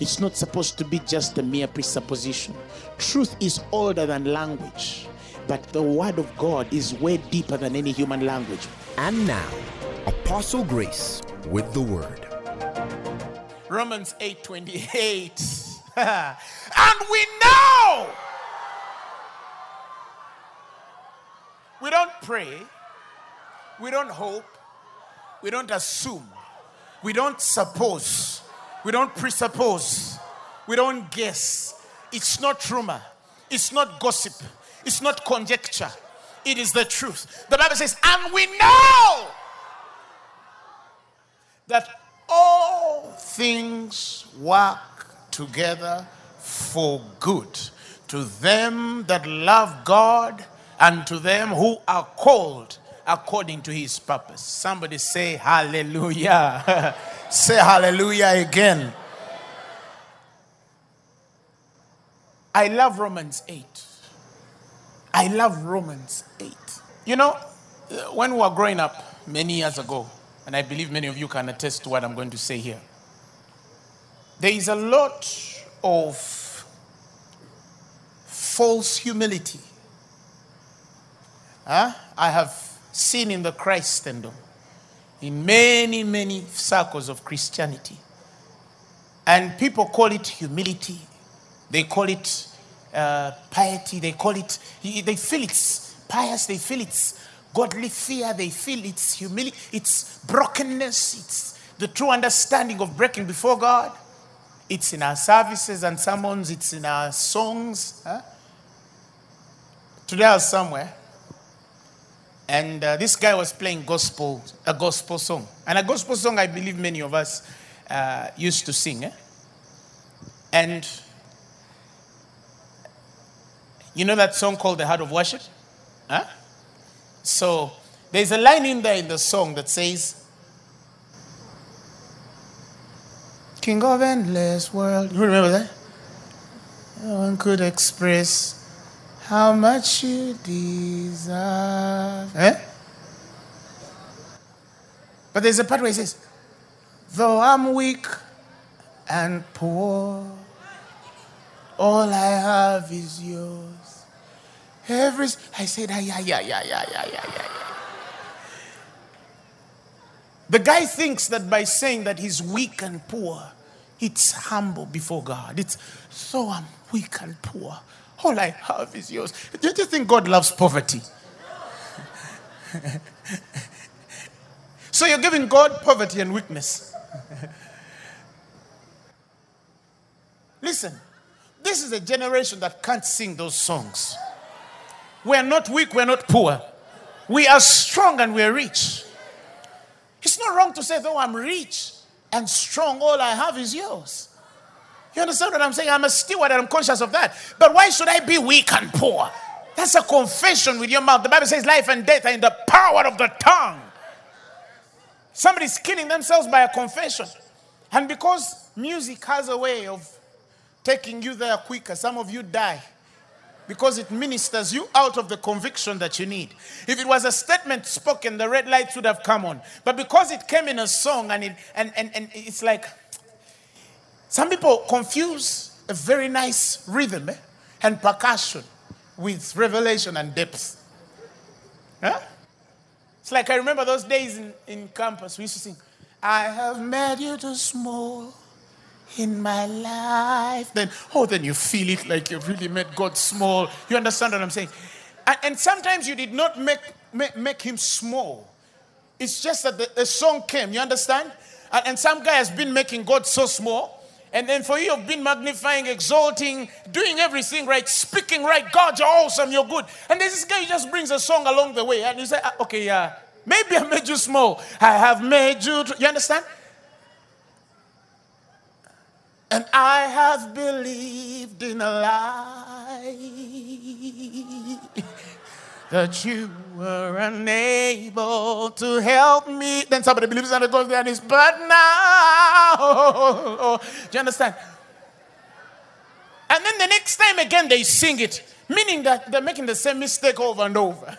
It's not supposed to be just a mere presupposition. Truth is older than language, but the word of God is way deeper than any human language. And now, Apostle Grace with the word. Romans 8:28. And we know. We don't pray. We don't hope. We don't assume. We don't suppose. We don't presuppose. We don't guess. It's not rumor. It's not gossip. It's not conjecture. It is the truth. The Bible says, and we know that all things work together for good to them that love God and to them who are called according to his purpose. Somebody say hallelujah. Say hallelujah again. I love Romans 8. I love Romans 8. You know, when we were growing up many years ago, and I believe many of you can attest to what I'm going to say here, there is a lot of false humility I have seen in the Christendom, in many, many circles of Christianity. And people call it humility. They call it piety. They call it, they feel it's pious. They feel it's godly fear. They feel it's humility. It's brokenness. It's the true understanding of breaking before God. It's in our services and sermons. It's in our songs. Today I was somewhere, and this guy was playing a gospel song. And a gospel song I believe many of us used to sing. And you know that song called The Heart of Worship? So there's a line in there in the song that says, King of endless world. You remember that? No one could express how much you deserve. But there's a part where it says, though I'm weak and poor, all I have is yours. I said, yeah. The guy thinks that by saying that he's weak and poor, it's humble before God. It's, so I'm weak and poor, all I have is yours. Don't you think God loves poverty? So you're giving God poverty and weakness. Listen, this is a generation that can't sing those songs. We are not weak, we are not poor. We are strong and we are rich. It's not wrong to say, though I'm rich and strong, all I have is yours. You understand what I'm saying? I'm a steward and I'm conscious of that. But why should I be weak and poor? That's a confession with your mouth. The Bible says life and death are in the power of the tongue. Somebody's killing themselves by a confession. And because music has a way of taking you there quicker, some of you die because it ministers you out of the conviction that you need. If it was a statement spoken, the red lights would have come on. But because it came in a song, and it's like, some people confuse a very nice rhythm and percussion with revelation and depth. It's like I remember those days in campus, we used to sing, I have made you too small in my life. Then you feel it like you've really made God small. You understand what I'm saying? And sometimes you did not make him small. It's just that the song came, you understand? And some guy has been making God so small. And then for you, you've been magnifying, exalting, doing everything right, speaking right. God, you're awesome, you're good. And there's this guy who just brings a song along the way. And you say, okay, yeah, maybe I made you small. I have made you. You understand? And I have believed in a lie. that you were unable to help me. Then somebody believes and it goes there and it's, but now. Do you understand? And then the next time again they sing it, meaning that they're making the same mistake over and over.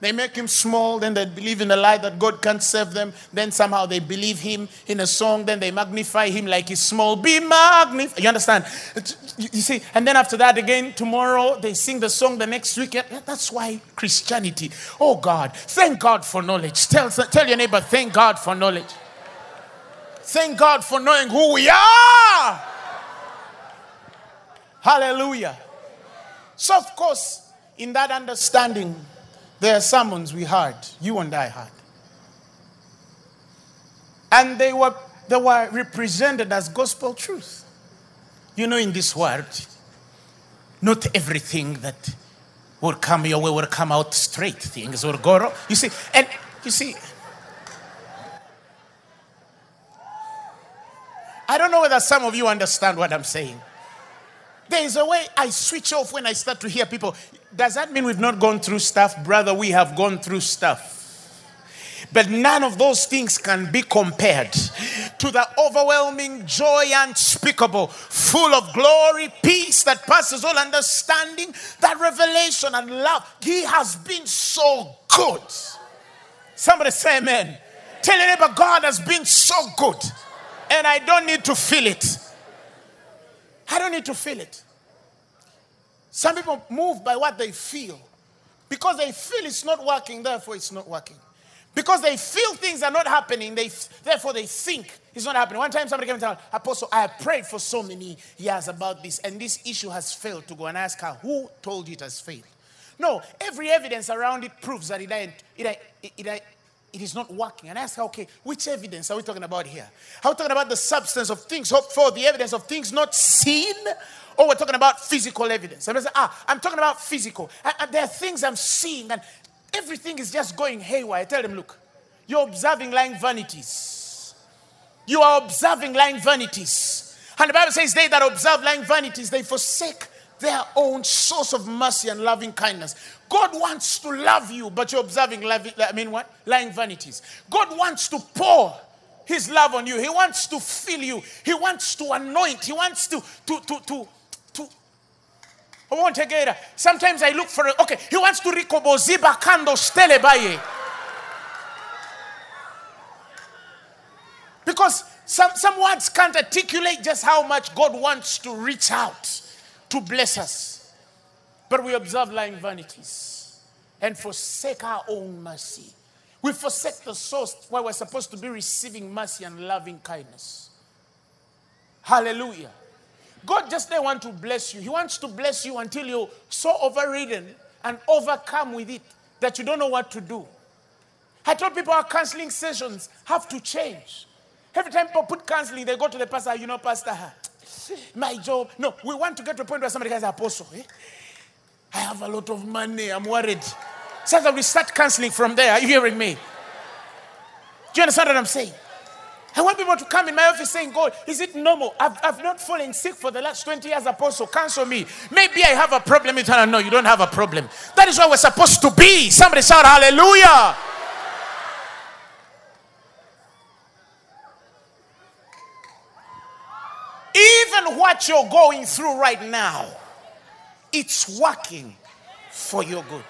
They make him small, then they believe in a lie that God can't save them. Then somehow they believe him in a song, then they magnify him like he's small. Be magnified. You understand? You see, and then after that again, tomorrow they sing the song the next week. That's why Christianity. Oh God, thank God for knowledge. Tell your neighbor, thank God for knowledge. Thank God for knowing who we are. Hallelujah. So of course, in that understanding, there are sermons we heard, you and I heard. And they were represented as gospel truth. You know, in this world, not everything that will come your way will come out straight. Things will go wrong. You see, I don't know whether some of you understand what I'm saying. There is a way I switch off when I start to hear people. Does that mean we've not gone through stuff? Brother, we have gone through stuff. But none of those things can be compared to the overwhelming joy unspeakable, full of glory, peace that passes all understanding, that revelation and love. He has been so good. Somebody say amen. Tell your neighbor, God has been so good. And I don't need to feel it. I don't need to feel it. Some people move by what they feel. Because they feel it's not working, therefore it's not working. Because they feel things are not happening, therefore they think it's not happening. One time somebody came and said, Apostle, I have prayed for so many years about this, and this issue has failed to go. And I asked her, who told you it has failed? No, every evidence around it proves that it is not working. And I ask her, okay, which evidence are we talking about here? Are we talking about the substance of things hoped for, the evidence of things not seen? Or we're talking about physical evidence? And I say, I'm talking about physical. And there are things I'm seeing and everything is just going haywire. I tell them, look, you're observing lying vanities. You are observing lying vanities. And the Bible says they that observe lying vanities, they forsake their own source of mercy and loving kindness. God wants to love you, but you're observing lying vanities. God wants to pour his love on you. He wants to fill you. He wants to anoint. He wants to. I won't take it. Sometimes I look for okay. He wants to rikoboziba kando stele baye. Because some words can't articulate just how much God wants to reach out to bless us. But we observe lying vanities and forsake our own mercy. We forsake the source where we're supposed to be receiving mercy and loving kindness. Hallelujah. God just doesn't want to bless you. He wants to bless you until you're so overridden and overcome with it that you don't know what to do. I told people our counseling sessions have to change. Every time people put counseling, they go to the pastor, you know, pastor, my job. No, we want to get to a point where somebody says, Apostle, I have a lot of money. I'm worried. So that we start counseling from there. Are you hearing me? Do you understand what I'm saying? I want people to come in my office saying, God, is it normal? I've not fallen sick for the last 20 years, Apostle. Counsel me. Maybe I have a problem. No, you don't have a problem. That is what we're supposed to be. Somebody shout hallelujah. Even what you're going through right now, it's working for your good.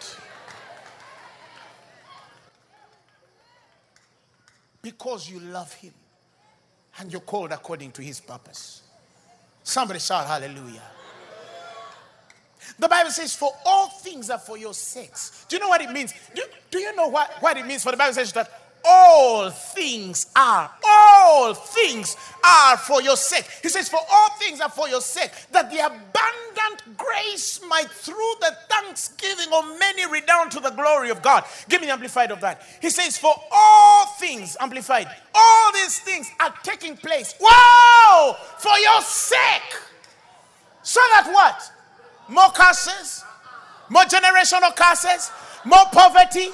Because you love him and you're called according to his purpose. Somebody shout hallelujah. The Bible says, for all things are for your sakes. Do you know what it means? Do you know what it means? For the Bible says that all things are for your sake. He says, for all things are for your sake, that the abundant grace might through the thanksgiving of many redound to the glory of God. Give me the amplified of that. He says, for all things, amplified, all these things are taking place. Wow! For your sake. So that what? More curses, more generational curses, more poverty,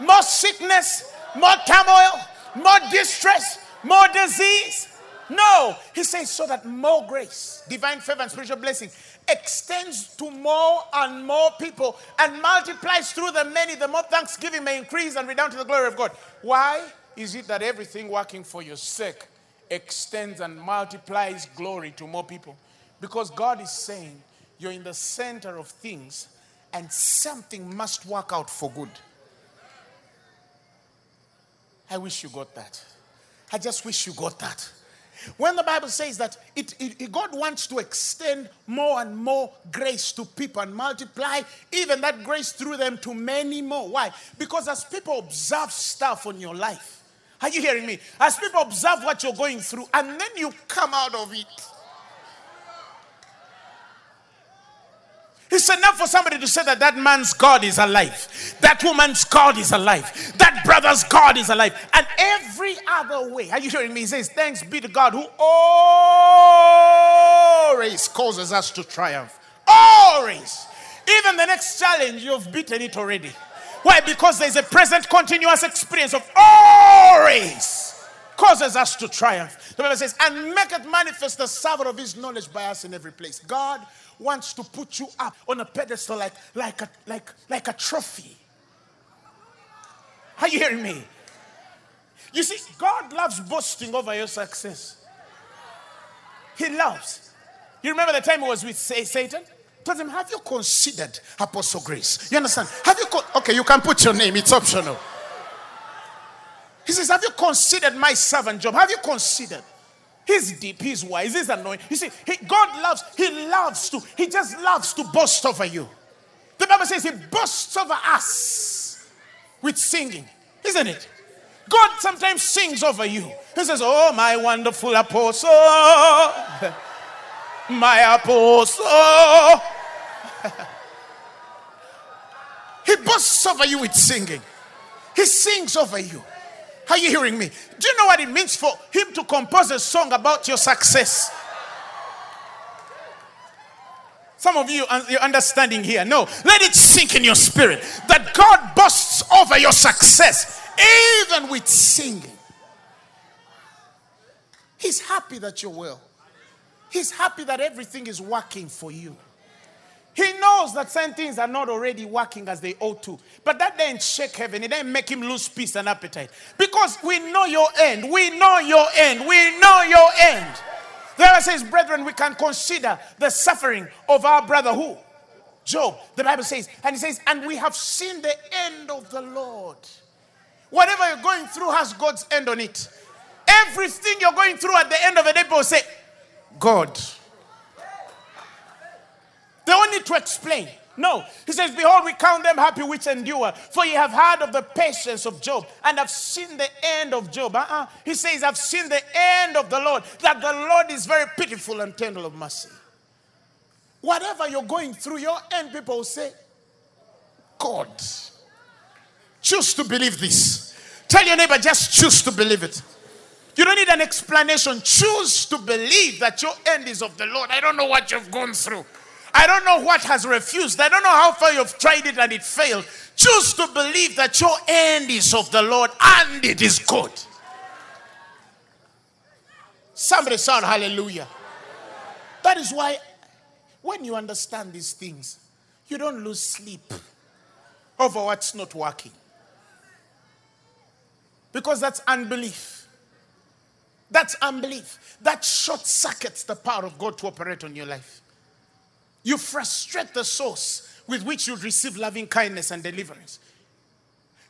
more sickness, more turmoil, more distress, more disease. No. He says so that more grace, divine favor and spiritual blessing extends to more and more people and multiplies through the many, the more thanksgiving may increase and redound to the glory of God. Why is it that everything working for your sake extends and multiplies glory to more people? Because God is saying you're in the center of things and something must work out for good. I wish you got that. I just wish you got that. When the Bible says that God wants to extend more and more grace to people and multiply even that grace through them to many more. Why? Because as people observe stuff on your life, are you hearing me? As people observe what you're going through and then you come out of it. It's enough for somebody to say that that man's God is alive. That woman's God is alive. That brother's God is alive. And every other way, are you hearing me? He says, thanks be to God who always causes us to triumph. Always. Even the next challenge, you've beaten it already. Why? Because there's a present continuous experience of always causes us to triumph. The Bible says, and make it manifest the savor of his knowledge by us in every place. God wants to put you up on a pedestal like a trophy. Are you hearing me? You see, God loves boasting over your success. He loves. You remember the time he was with Satan? Told him, have you considered Apostle Grace? You understand? Have you? Okay, you can put your name. It's optional. He says, have you considered my servant Job? Have you considered? He's deep, he's wise, he's anointed. You see, God just loves to boast over you. The Bible says he boasts over us with singing, isn't it? God sometimes sings over you. He says, oh, my wonderful apostle, my apostle. He boasts over you with singing. He sings over you. Are you hearing me? Do you know what it means for him to compose a song about your success? Some of you, you're understanding here. No, let it sink in your spirit that God boasts over your success, even with singing. He's happy that you're well. He's happy that everything is working for you. He knows that certain things are not already working as they ought to. But that didn't shake heaven. It didn't make him lose peace and appetite. Because we know your end. We know your end. We know your end. The Bible says, brethren, we can consider the suffering of our brother who? Job. The Bible says, and he says, and we have seen the end of the Lord. Whatever you're going through has God's end on it. Everything you're going through at the end of the day, people say, God. They don't need to explain. No. He says, behold, we count them happy which endure. For ye have heard of the patience of Job. And have seen the end of Job. He says, I've seen the end of the Lord. That the Lord is very pitiful and tender of mercy. Whatever you're going through, your end, people will say, God. Choose to believe this. Tell your neighbor, just choose to believe it. You don't need an explanation. Choose to believe that your end is of the Lord. I don't know what you've gone through. I don't know what has refused. I don't know how far you've tried it and it failed. Choose to believe that your end is of the Lord and it is good. Somebody shout hallelujah. That is why when you understand these things, you don't lose sleep over what's not working. Because that's unbelief. That's unbelief. That short circuits the power of God to operate on your life. You frustrate the source with which you receive loving kindness and deliverance.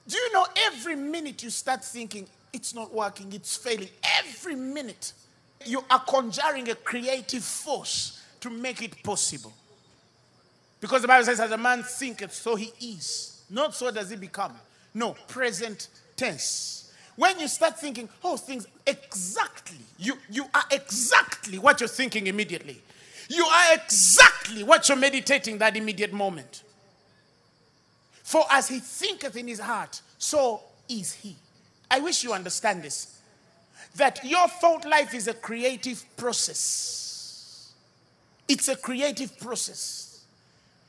Do you know every minute you start thinking, it's not working, it's failing. Every minute you are conjuring a creative force to make it possible. Because the Bible says, as a man thinketh, so he is. Not so does he become. No, present tense. When you start thinking, oh, things exactly, you are exactly what you're thinking immediately. You are exactly what you're meditating that immediate moment. For as he thinketh in his heart, so is he. I wish you understand this. That your thought life is a creative process. It's a creative process.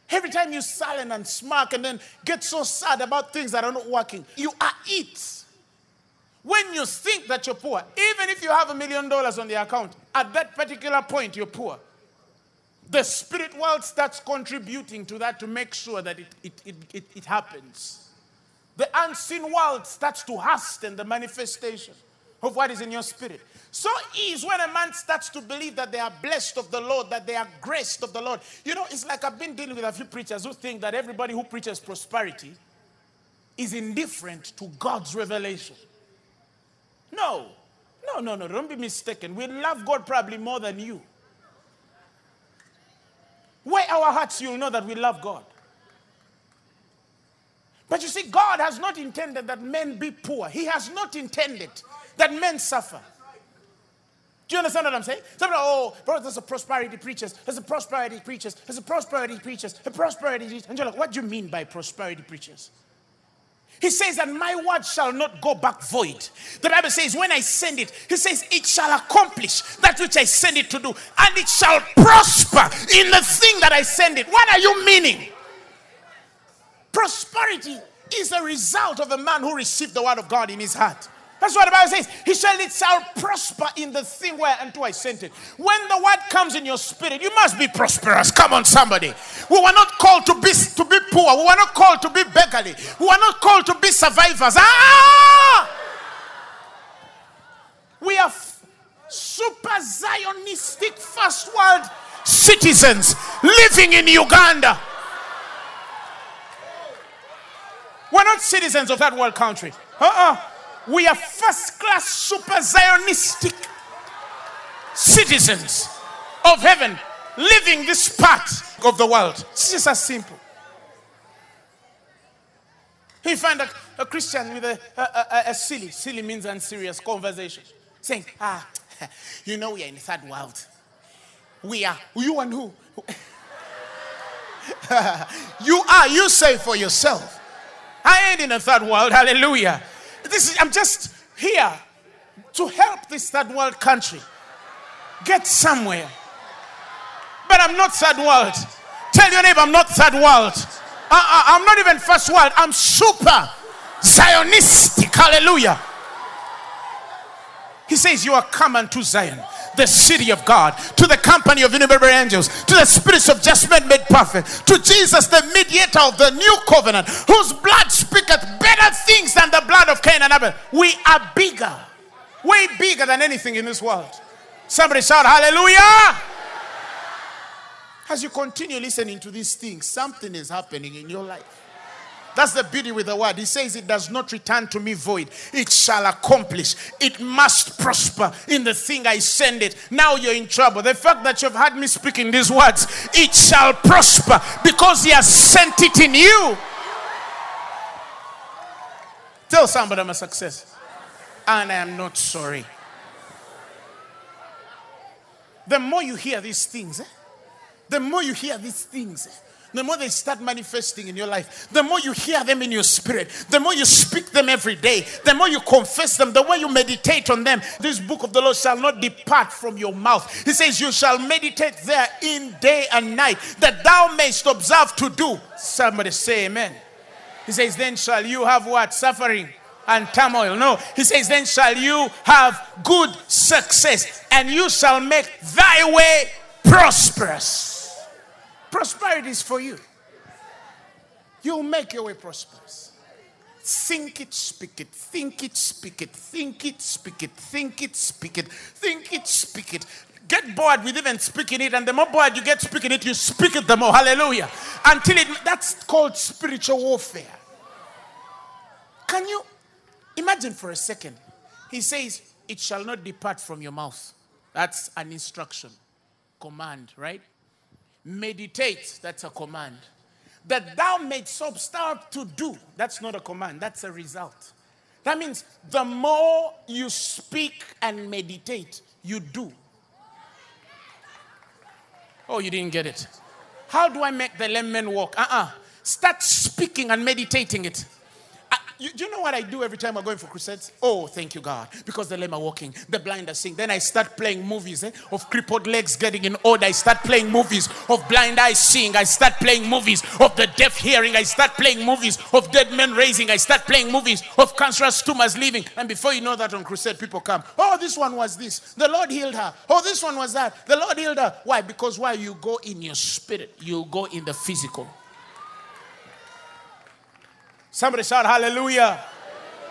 Every time you silent and smirk and then get so sad about things that are not working, you are it. When you think that you're poor, even if you have $1 million on the account, at that particular point you're poor. The spirit world starts contributing to that to make sure that it happens. The unseen world starts to hasten the manifestation of what is in your spirit. So is when a man starts to believe that they are blessed of the Lord, that they are graced of the Lord. You know, it's like I've been dealing with a few preachers who think that everybody who preaches prosperity is indifferent to God's revelation. No, don't be mistaken. We love God probably more than you. Weigh our hearts, you'll know that we love God. But you see, God has not intended that men be poor. He has not intended that men suffer. Do you understand what I'm saying? Somebody, oh, bro, there's a prosperity preachers. There's a prosperity preachers. There's a prosperity preachers. A prosperity preachers. And you're like, what do you mean by prosperity preachers? He says that my word shall not go back void. The Bible says when I send it, he says it shall accomplish that which I send it to do. And it shall prosper in the thing that I send it. What are you meaning? Prosperity is a result of a man who received the word of God in his heart. That's what the Bible says. He said it shall prosper in the thing whereunto I sent it. When the word comes in your spirit, you must be prosperous. Come on, somebody. We were not called to be poor. We were not called to be beggarly. We were not called to be survivors. We are super Zionistic first world citizens living in Uganda. We're not citizens of that world country. We are first-class, super-Zionistic citizens of heaven living this part of the world. It's just as simple. You find a Christian with a silly, silly means unserious conversation, saying, you know we are in the third world. We are, you and who? You say for yourself. I ain't in the third world, hallelujah. I'm just here to help this third world country get somewhere. But I'm not third world. Tell your neighbor, I'm not third world. I'm not even first world. I'm super Zionistic. Hallelujah. He says, you are come unto Zion, the city of God, to the company of innumerable angels, to the spirits of just men made perfect, to Jesus, the mediator of the new covenant, whose blood speaketh better things than the blood of Cain and Abel. We are bigger, way bigger than anything in this world. Somebody shout hallelujah. As you continue listening to these things, something is happening in your life. That's the beauty with the word. He says it does not return to me void. It shall accomplish. It must prosper in the thing I send it. Now you're in trouble. The fact that you've heard me speaking these words, it shall prosper because he has sent it in you. Tell somebody I'm a success. And I am not sorry. The more you hear these things, the more they start manifesting in your life, the more you hear them in your spirit, the more you speak them every day, the more you confess them, the way you meditate on them. This book of the Lord shall not depart from your mouth. He says you shall meditate therein day and night, that thou mayst observe to do. Somebody say amen. He says then shall you have what? Suffering and turmoil. No. He says then shall you have good success, and you shall make thy way prosperous. Prosperity is for you. You'll make your way prosperous. Think it, speak it. Think it, speak it. Think it, speak it. Think it, speak it. Think it, speak it. Get bored with even speaking it, and the more bored you get speaking it, you speak it the more. Hallelujah. That's called spiritual warfare. Can you imagine for a second? He says, it shall not depart from your mouth. That's an instruction, command, right? Meditate, that's a command. That thou mayst observe to do, that's not a command, that's a result. That means the more you speak and meditate, you do. Oh, you didn't get it. How do I make the lame man walk? Start speaking and meditating it. Do you know what I do every time I'm going for crusades? Oh, thank you, God. Because the lame are walking, the blind are seeing. Then I start playing movies of crippled legs getting in order. I start playing movies of blind eyes seeing. I start playing movies of the deaf hearing. I start playing movies of dead men raising. I start playing movies of cancerous tumors leaving. And before you know that, on crusade, people come. Oh, this one was this. The Lord healed her. Oh, this one was that. The Lord healed her. Why? Because why? You go in your spirit. You go in the physical. Somebody shout hallelujah.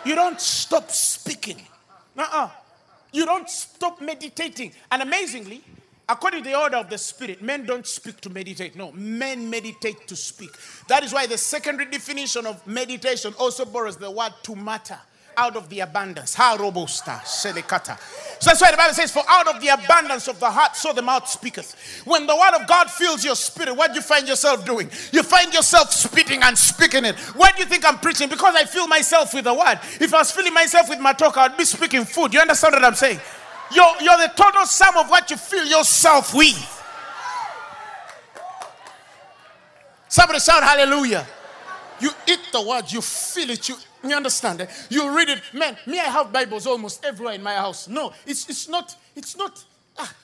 You don't stop speaking. You don't stop meditating. And amazingly, according to the order of the Spirit, men don't speak to meditate. No, men meditate to speak. That is why the secondary definition of meditation also borrows the word to matter. Out of the abundance. How robusta. So that's why the Bible says, for out of the abundance of the heart, so the mouth speaketh. When the word of God fills your spirit, what do you find yourself doing? You find yourself spitting and speaking it. Why do you think I'm preaching? Because I fill myself with the word. If I was filling myself with my talk, I would be speaking food. You understand what I'm saying? You're the total sum of what you fill yourself with. Somebody shout hallelujah. You eat the word, you feel it, you understand it, you read it. Man, me, I have Bibles almost everywhere in my house. No, it's not. Even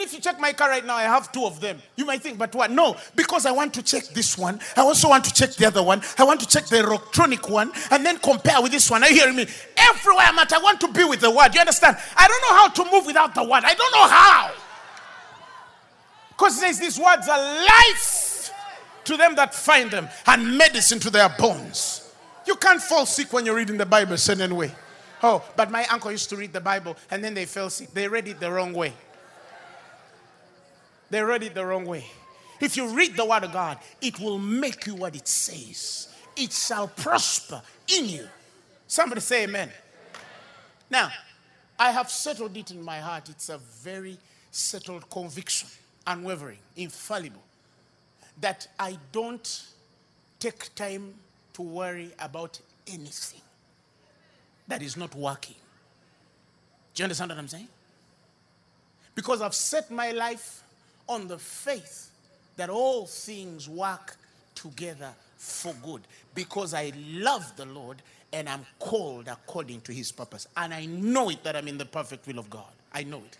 if you check my car right now, I have two of them. You might think, but what? No, because I want to check this one. I also want to check the other one. I want to check the electronic one and then compare with this one. Are you hearing me? Everywhere I'm at, I want to be with the word. You understand? I don't know how to move without the word. I don't know how. Because it says these words are life to them that find them, and medicine to their bones. You can't fall sick when you're reading the Bible a certain way. Oh, but my uncle used to read the Bible, and then they fell sick. They read it the wrong way. They read it the wrong way. If you read the word of God, it will make you what it says. It shall prosper in you. Somebody say amen. Now, I have settled it in my heart. It's a very settled conviction, unwavering, infallible, that I don't take time to worry about anything that is not working. Do you understand what I'm saying? Because I've set my life on the faith that all things work together for good. Because I love the Lord and I'm called according to his purpose. And I know it that I'm in the perfect will of God. I know it.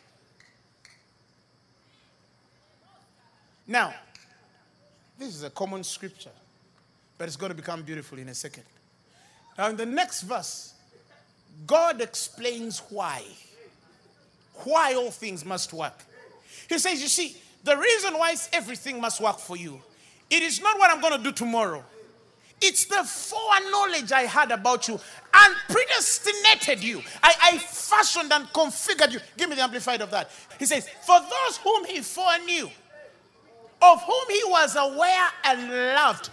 Now, this is a common scripture, but it's going to become beautiful in a second. Now, in the next verse, God explains why. Why all things must work. He says, you see, the reason why everything must work for you, it is not what I'm going to do tomorrow. It's the foreknowledge I had about you and predestinated you. I fashioned and configured you. Give me the amplified of that. He says, for those whom he foreknew, of whom he was aware and loved.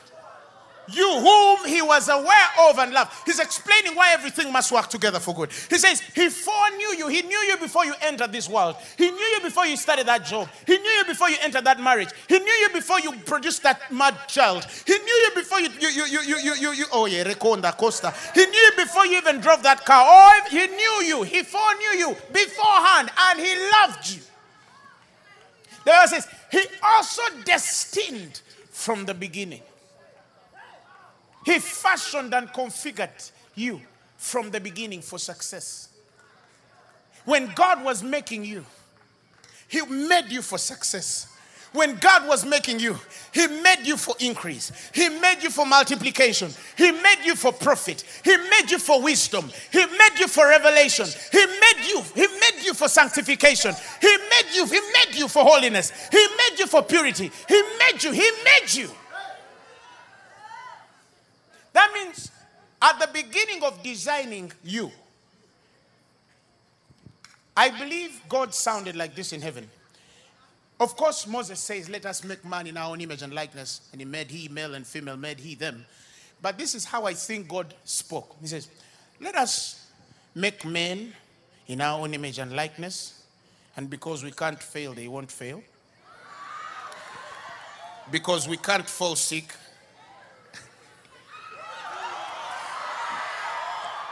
You whom he was aware of and loved. He's explaining why everything must work together for good. He says, he foreknew you. He knew you before you entered this world. He knew you before you started that job. He knew you before you entered that marriage. He knew you before you produced that mad child. He knew you before Reconda Costa. He knew you before you even drove that car. Oh, he knew you. He foreknew you beforehand and he loved you. The Bible says, he also destined from the beginning. He fashioned and configured you from the beginning for success. When God was making you, he made you for success. When God was making you, he made you for increase. He made you for multiplication. He made you for profit. He made you for wisdom. He made you for revelation. He made you for sanctification. He made you for holiness. He made you for purity. He made you. That means at the beginning of designing you, I believe God sounded like this in heaven. Of course, Moses says, let us make man in our own image and likeness. And he made he male and female, made he them. But this is how I think God spoke. He says, let us make men in our own image and likeness. And because we can't fail, they won't fail. Because we can't fall sick,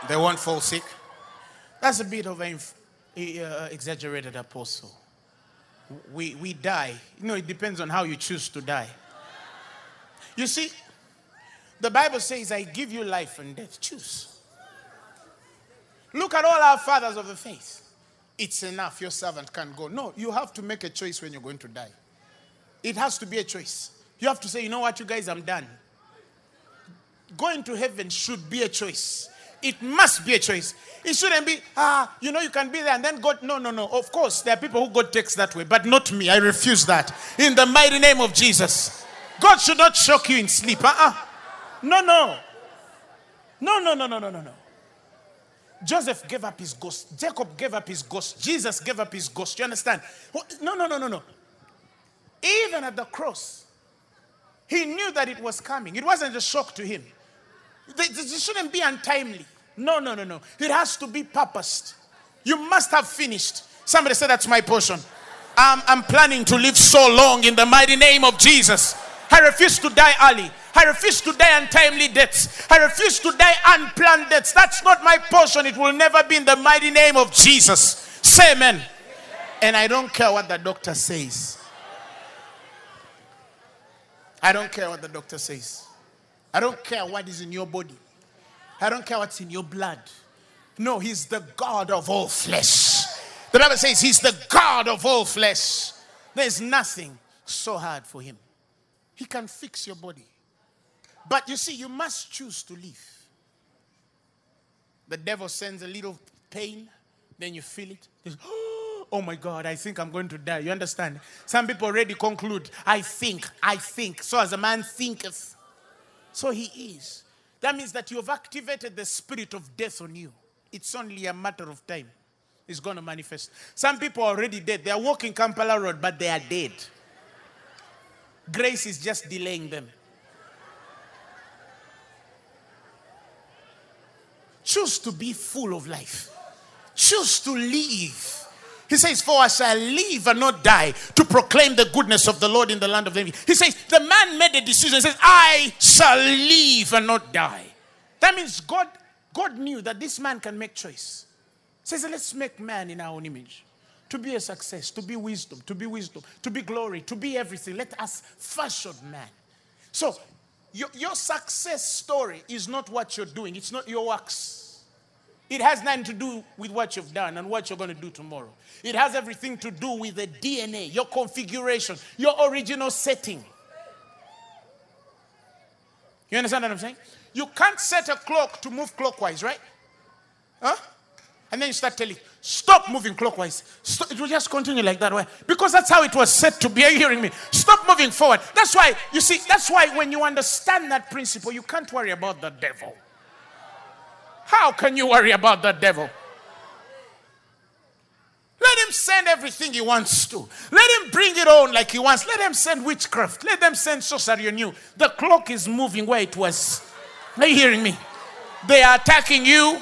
they won't fall sick. That's a bit of an exaggerated apostle. We die. You know, it depends on how you choose to die. You see, The Bible says, I give you life and death. Choose. Look at all our fathers of the faith. It's enough. Your servant can't go. No, you have to make a choice when you're going to die. It has to be a choice. You have to say, you know what, you guys, I'm done. Going to heaven should be a choice. It must be a choice. It shouldn't be, you know, you can be there and then God, no. Of course, there are people who God takes that way, but not me. I refuse that. In the mighty name of Jesus. God should not shock you in sleep. No. No. Joseph gave up his ghost. Jacob gave up his ghost. Jesus gave up his ghost. You understand? No. Even at the cross, he knew that it was coming. It wasn't a shock to him. This shouldn't be untimely. No. It has to be purposed. You must have finished. Somebody said, that's my portion. I'm planning to live so long in the mighty name of Jesus. I refuse to die early. I refuse to die untimely deaths. I refuse to die unplanned deaths. That's not my portion. It will never be in the mighty name of Jesus. Say amen. Amen. And I don't care what the doctor says. I don't care what the doctor says. I don't care what is in your body. I don't care what's in your blood. No, he's the God of all flesh. The Bible says he's the God of all flesh. There's nothing so hard for him. He can fix your body. But you see, you must choose to live. The devil sends a little pain, then you feel it. Oh my God, I think I'm going to die. You understand? Some people already conclude, I think. So as a man thinketh, so he is. That means that you've activated the spirit of death on you. It's only a matter of time. It's going to manifest. Some people are already dead. They are walking Kampala Road, but they are dead. Grace is just delaying them. Choose to be full of life. Choose to live. He says, for I shall live and not die, to proclaim the goodness of the Lord in the land of the living. He says, the man made a decision. He says, I shall live and not die. That means God knew that this man can make choice. He says, let's make man in our own image. To be a success, to be wisdom, to be glory, to be everything. Let us fashion man. So, your success story is not what you're doing. It's not your works. It has nothing to do with what you've done and what you're going to do tomorrow. It has everything to do with the DNA, your configuration, your original setting. You understand what I'm saying? You can't set a clock to move clockwise, right? And then you start telling, stop moving clockwise. Stop. It will just continue like that way. Because that's how it was set to be. Are you hearing me? Stop moving forward. That's why, you see, that's why when you understand that principle, you can't worry about the devil. How can you worry about the devil? Let him send everything he wants to. Let him bring it on like he wants. Let him send witchcraft. Let them send sorcery on you. The clock is moving where it was. Are you hearing me? They are attacking you.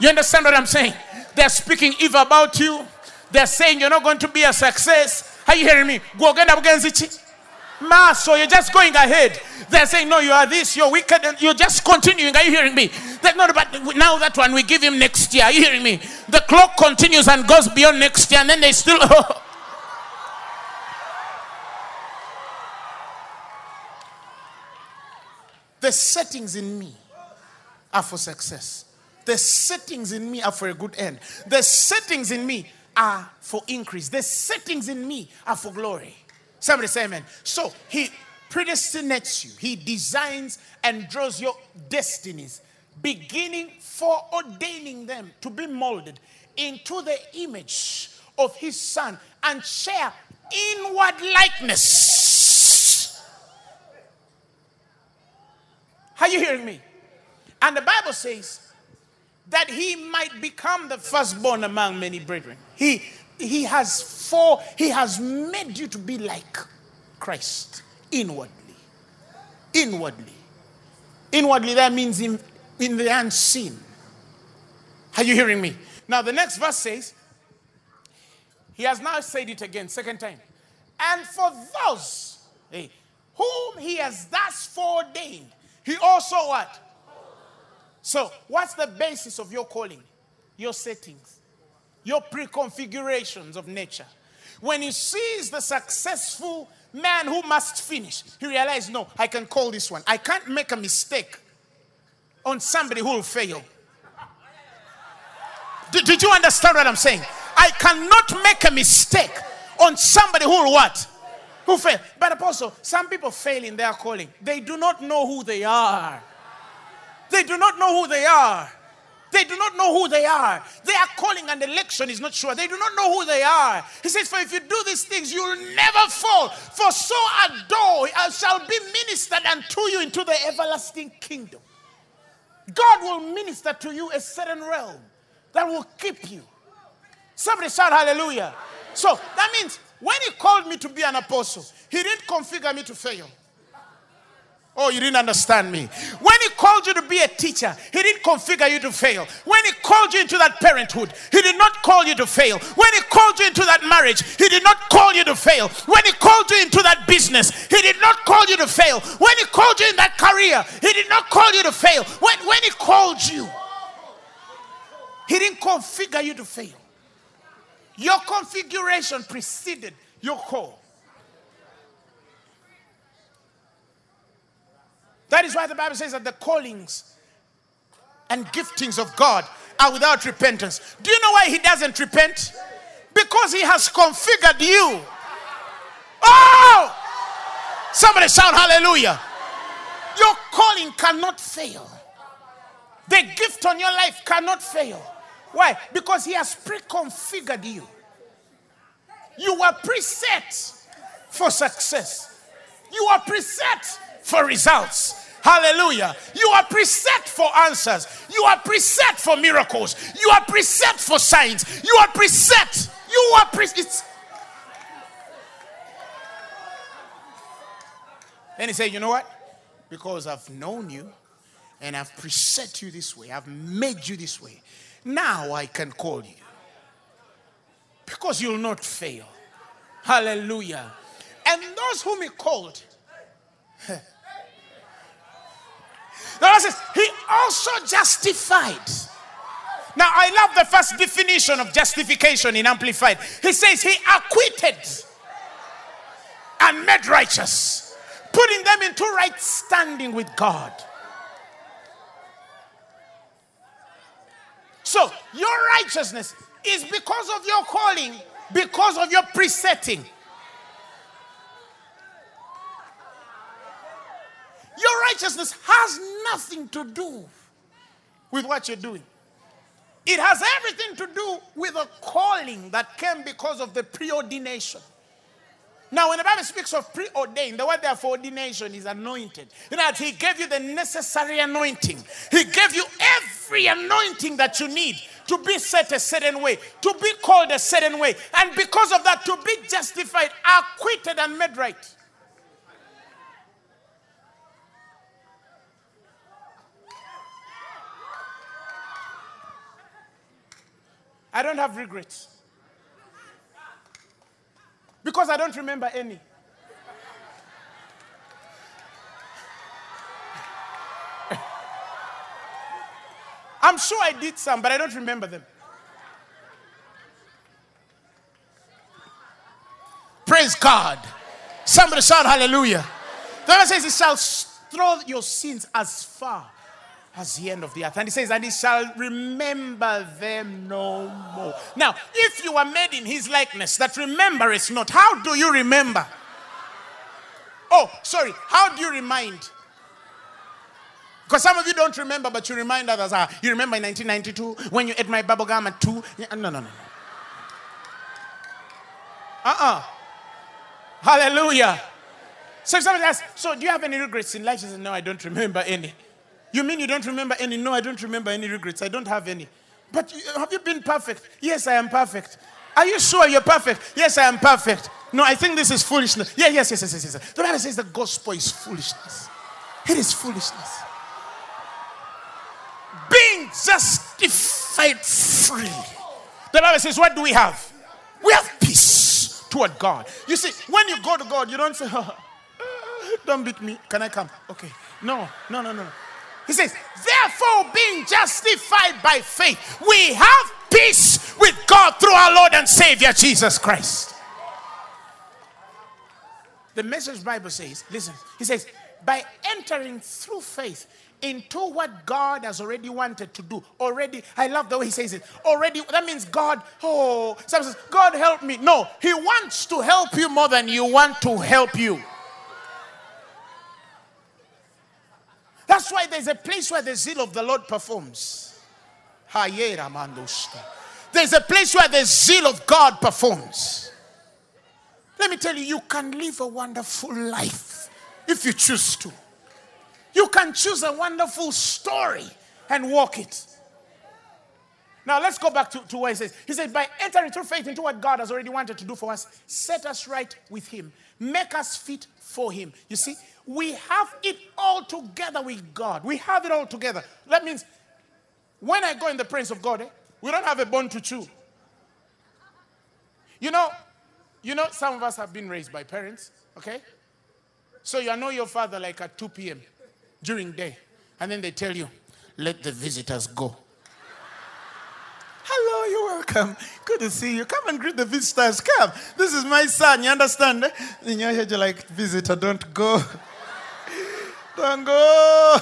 You understand what I'm saying? They're speaking evil about you. They're saying you're not going to be a success. Are you hearing me? So you're just going ahead. They're saying, no, you are this, you're wicked, and you're just continuing. Are you hearing me? That's not about now that one we give him next year. Are you hearing me? The clock continues and goes beyond next year, and then they still. The settings in me are for success. The settings in me are for a good end. The settings in me are for increase. The settings in me are for glory. Somebody say amen. So he predestinates you. He designs and draws your destinies, beginning foreordaining them to be molded into the image of his son and share inward likeness. Are you hearing me? And the Bible says, that he might become the firstborn among many brethren. He has made you to be like Christ inwardly. Inwardly, that means in the unseen. Are you hearing me? Now the next verse says, he has now said it again, second time. And for those whom he has thus foreordained, he also what? So, what's the basis of your calling? Your settings. Your pre-configurations of nature. When he sees the successful, man who must finish. He realized, no, I can call this one. I can't make a mistake on somebody who will fail. Did you understand what I'm saying? I cannot make a mistake on somebody who will what? Who fail. But also, some people fail in their calling. They do not know who they are. They do not know who they are. They do not know who they are. Their calling and election is not sure. They do not know who they are. He says, for if you do these things, you will never fall. For so a door shall be ministered unto you into the everlasting kingdom. God will minister to you a certain realm that will keep you. Somebody shout hallelujah. So that means when he called me to be an apostle, he didn't configure me to fail. Oh, you didn't understand me. When he called you to be a teacher, he didn't configure you to fail. When he called you into that parenthood, he did not call you to fail. When he called you into that marriage, he did not call you to fail. When he called you into that business, he did not call you to fail. When he called you in that career, he did not call you to fail. When he called you, he didn't configure you to fail. Your configuration preceded your call. That is why the Bible says that the callings and giftings of God are without repentance. Do you know why he doesn't repent? Because he has configured you. Oh! Somebody shout hallelujah. Your calling cannot fail. The gift on your life cannot fail. Why? Because he has pre-configured you. You were preset for success. You are preset for results. Hallelujah. You are preset for answers. You are preset for miracles. You are preset for signs. You are preset. You are preset. Then he said, you know what? Because I've known you and I've preset you this way. I've made you this way. Now I can call you. Because you'll not fail. Hallelujah. And those whom he called, the Lord says, he also justified. Now, I love the first definition of justification in Amplified. He says, he acquitted and made righteous, putting them into right standing with God. So, your righteousness is because of your calling, because of your presetting. Your righteousness has nothing to do with what you're doing. It has everything to do with a calling that came because of the preordination. Now, when the Bible speaks of preordained, the word there for ordination is anointed. You know that he gave you the necessary anointing. He gave you every anointing that you need to be set a certain way, to be called a certain way. And because of that, to be justified, acquitted, and made right. I don't have regrets. Because I don't remember any. I'm sure I did some, but I don't remember them. Praise God. Somebody shout hallelujah. The Bible says, he shall throw your sins as far as the end of the earth. And he says, and he shall remember them no more. Now, if you are made in his likeness, that remember is not. How do you remember? Oh, sorry. How do you remind? Because some of you don't remember, but you remind others. You remember in 1992 when you ate my bubblegum at 2? No. Hallelujah. So if somebody asks, so do you have any regrets in life? She says, no, I don't remember any. You mean you don't remember any? No, I don't remember any regrets. I don't have any. But have you been perfect? Yes, I am perfect. Are you sure you're perfect? Yes, I am perfect. No, I think this is foolishness. Yeah, yes. The Bible says the gospel is foolishness. It is foolishness. Being justified freely. The Bible says, what do we have? We have peace toward God. You see, when you go to God, you don't say, oh, don't beat me. Can I come? Okay. No. He says, therefore, being justified by faith, we have peace with God through our Lord and Savior, Jesus Christ. The Message Bible says, listen, he says, by entering through faith into what God has already wanted to do. Already, I love the way he says it. Already, that means God, oh, some says, God help me. No, he wants to help you more than you want to help you. That's why there's a place where the zeal of the Lord performs. There's a place where the zeal of God performs. Let me tell you, you can live a wonderful life if you choose to. You can choose a wonderful story and walk it. Now let's go back to what he says. He says, by entering through faith into what God has already wanted to do for us, set us right with him, make us fit for him. You see, we have it all together with God. We have it all together. That means when I go in the presence of God, we don't have a bone to chew. You know, some of us have been raised by parents, okay? So you know your father like at 2 p.m. during day. And then they tell you, let the visitors go. Hello, you're welcome. Good to see you. Come and greet the visitors. Come. This is my son, you understand? In your head, you're like, visitor, don't go. Don't go.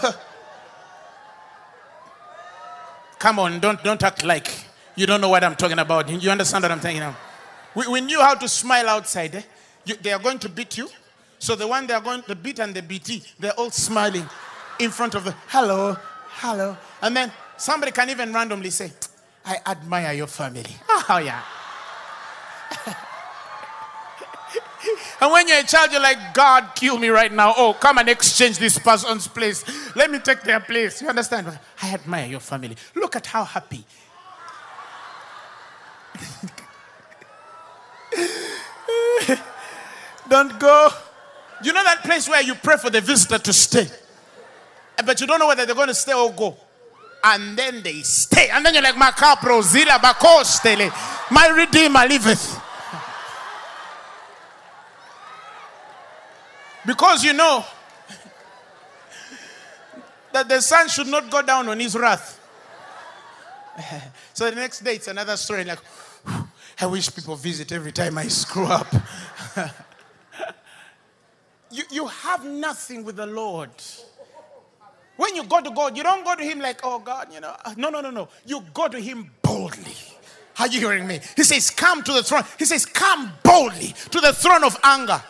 Come on, don't act like you don't know what I'm talking about. You understand what I'm saying now? We knew how to smile outside. Eh? They are going to beat you. So the one they are going to beat and the BT, they're all smiling in front of the, hello, hello. And then somebody can even randomly say, I admire your family. Oh, yeah. And when you're a child, you're like, God, kill me right now. Oh, come and exchange this person's place. Let me take their place. You understand? I admire your family. Look at how happy. Don't go. You know that place where you pray for the visitor to stay, but you don't know whether they're going to stay or go. And then they stay. And then you're like, my Redeemer liveth. Because you know that the sun should not go down on his wrath. So the next day, it's another story. Like, I wish people visit every time I screw up. You have nothing with the Lord. When you go to God, you don't go to him like, oh God, you know. No. You go to him boldly. Are you hearing me? He says, come to the throne. He says, come boldly to the throne of anger,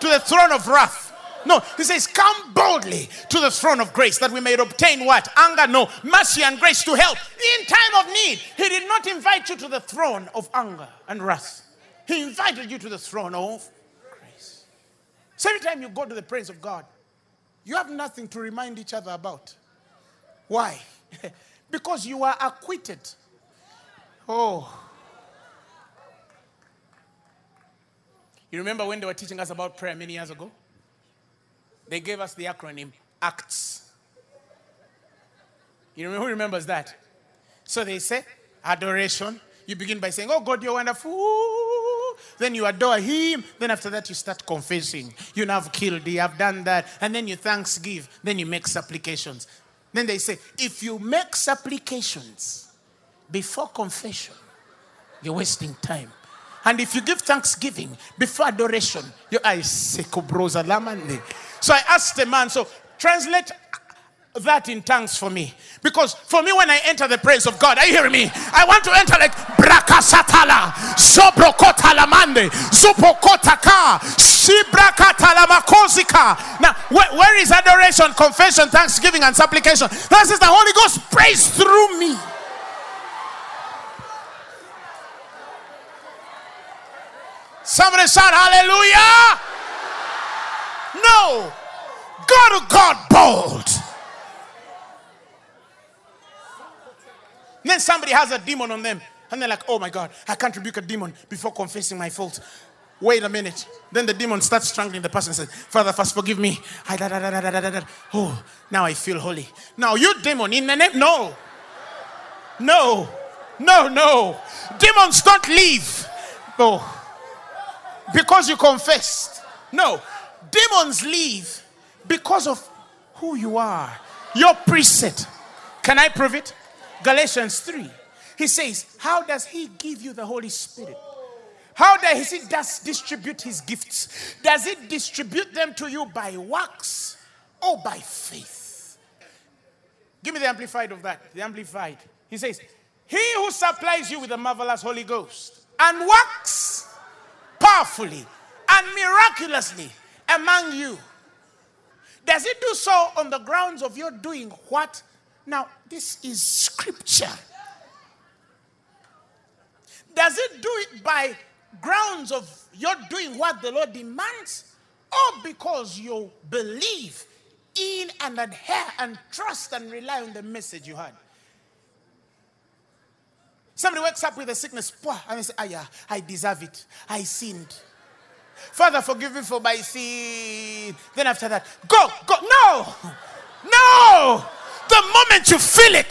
to the throne of wrath. No, he says, come boldly to the throne of grace that we may obtain what? Anger? No. Mercy and grace to help in time of need. He did not invite you to the throne of anger and wrath. He invited you to the throne of grace. So every time you go to the presence of God, you have nothing to remind each other about. Why? Because you are acquitted. Oh. You remember when they were teaching us about prayer many years ago? They gave us the acronym ACTS. You remember, who remembers that? So they say, adoration. You begin by saying, oh God, you're wonderful. Then you adore him. Then after that, you start confessing. You now have killed, you have done that. And then you thanksgive. Then you make supplications. Then they say, if you make supplications before confession, you're wasting time. And if you give thanksgiving before adoration, your eyes say, Kobrozalamande. So I asked the man, so translate that in tongues for me. Because for me, when I enter the praise of God, are you hearing me? I want to enter like Brakasatala, Sobrokothalamande, Zupokotaka, Sibrakathalamakozika. Now, where is adoration, confession, thanksgiving, and supplication? That is the Holy Ghost praise through me. Somebody shout hallelujah. No. Go to God bold. Then somebody has a demon on them. And they're like, oh my God, I can't rebuke a demon before confessing my fault. Wait a minute. Then the demon starts strangling the person and says, Father, first forgive me. Oh, now I feel holy. Now you demon in the name. No. No. No, no. Demons don't leave. Oh. Because you confessed. No. Demons leave because of who you are. Your precept. Can I prove it? Galatians 3. He says, how does he give you the Holy Spirit? How does he distribute his gifts? Does he distribute them to you by works or by faith? Give me the amplified of that. The amplified. He says, he who supplies you with the marvelous Holy Ghost and works powerfully and miraculously among you. Does he do so on the grounds of your doing what? Now, this is scripture. Does it do it by grounds of your doing what the Lord demands, or because you believe in and adhere and trust and rely on the message you had? Somebody wakes up with a sickness, and they say, I deserve it. I sinned. Father, forgive me for my sin. Then after that, go. No. The moment you feel it,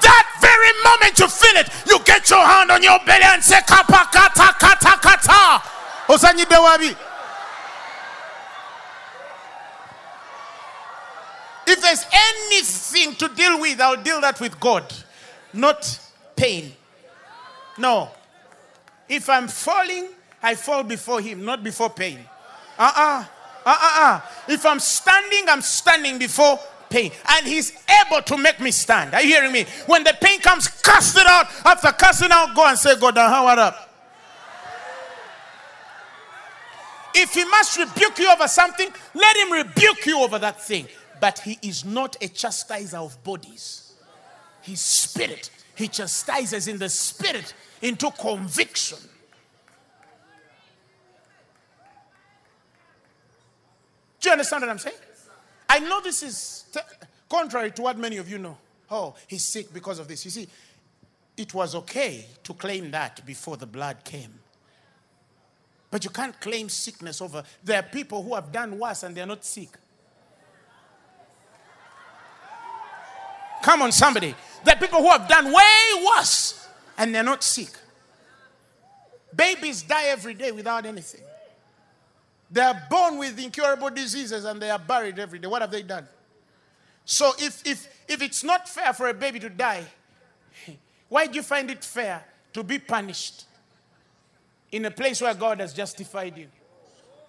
that very moment you feel it, you get your hand on your belly and say, kapa kata kata kata. Osanyi dewabi. If there's anything to deal with, I'll deal that with God, not pain. No. If I'm falling, I fall before him, not before pain. If I'm standing before pain. And he's able to make me stand. Are you hearing me? When the pain comes, cast it out. After casting out, go and say, God, how are up? If he must rebuke you over something, let him rebuke you over that thing. But he is not a chastiser of bodies. His spirit. He chastises in the spirit into conviction. Do you understand what I'm saying? I know this is contrary to what many of you know. Oh, he's sick because of this. You see, it was okay to claim that before the blood came. But you can't claim sickness over. There are people who have done worse and they're not sick. Come on, somebody. There are people who have done way worse and they're not sick. Babies die every day without anything. They are born with incurable diseases and they are buried every day. What have they done? So if it's not fair for a baby to die, why do you find it fair to be punished in a place where God has justified you?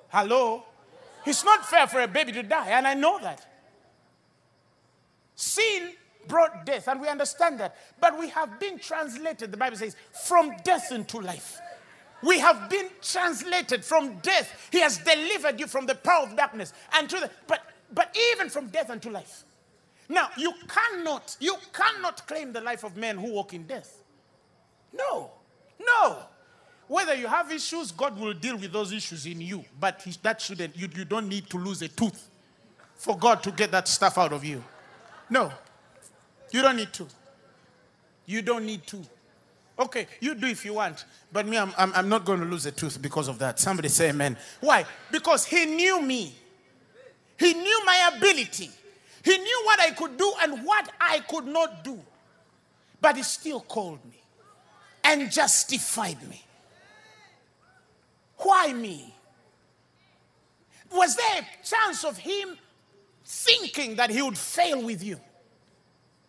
Hello? It's not fair for a baby to die, and I know that. Sin brought death, and we understand that. But we have been translated, the Bible says, from death into life. We have been translated from death. He has delivered you from the power of darkness. And to the, but even from death unto life. Now, you cannot claim the life of men who walk in death. No. Whether you have issues, God will deal with those issues in you. But you don't need to lose a tooth for God to get that stuff out of you. No, you don't need to. You don't need to. Okay, you do if you want. But me, I'm not going to lose a tooth because of that. Somebody say amen. Why? Because he knew me. He knew my ability. He knew what I could do and what I could not do. But he still called me and justified me. Why me? Was there a chance of him thinking that he would fail with you?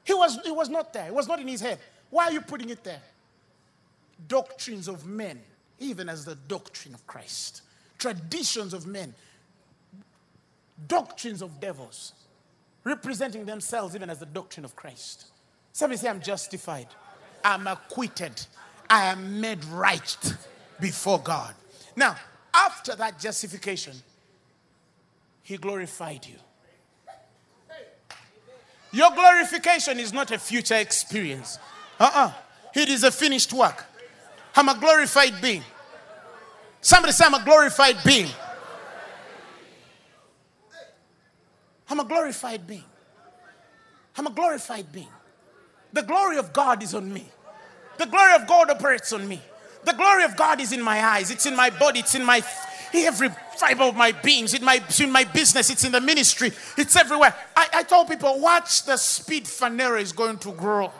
He was not there. It was not in his head. Why are you putting it there? Doctrines of men, even as the doctrine of Christ. Traditions of men. Doctrines of devils. Representing themselves even as the doctrine of Christ. Somebody say, I'm justified. I'm acquitted. I am made right before God. Now, after that justification, he glorified you. Your glorification is not a future experience. It is a finished work. I'm a glorified being. Somebody say, I'm a glorified being. I'm a glorified being. I'm a glorified being. The glory of God is on me. The glory of God operates on me. The glory of God is in my eyes. It's in my body. It's in my every fiber of my being. It's in my business. It's in the ministry. It's everywhere. I told people, watch the speed Phaneroo is going to grow.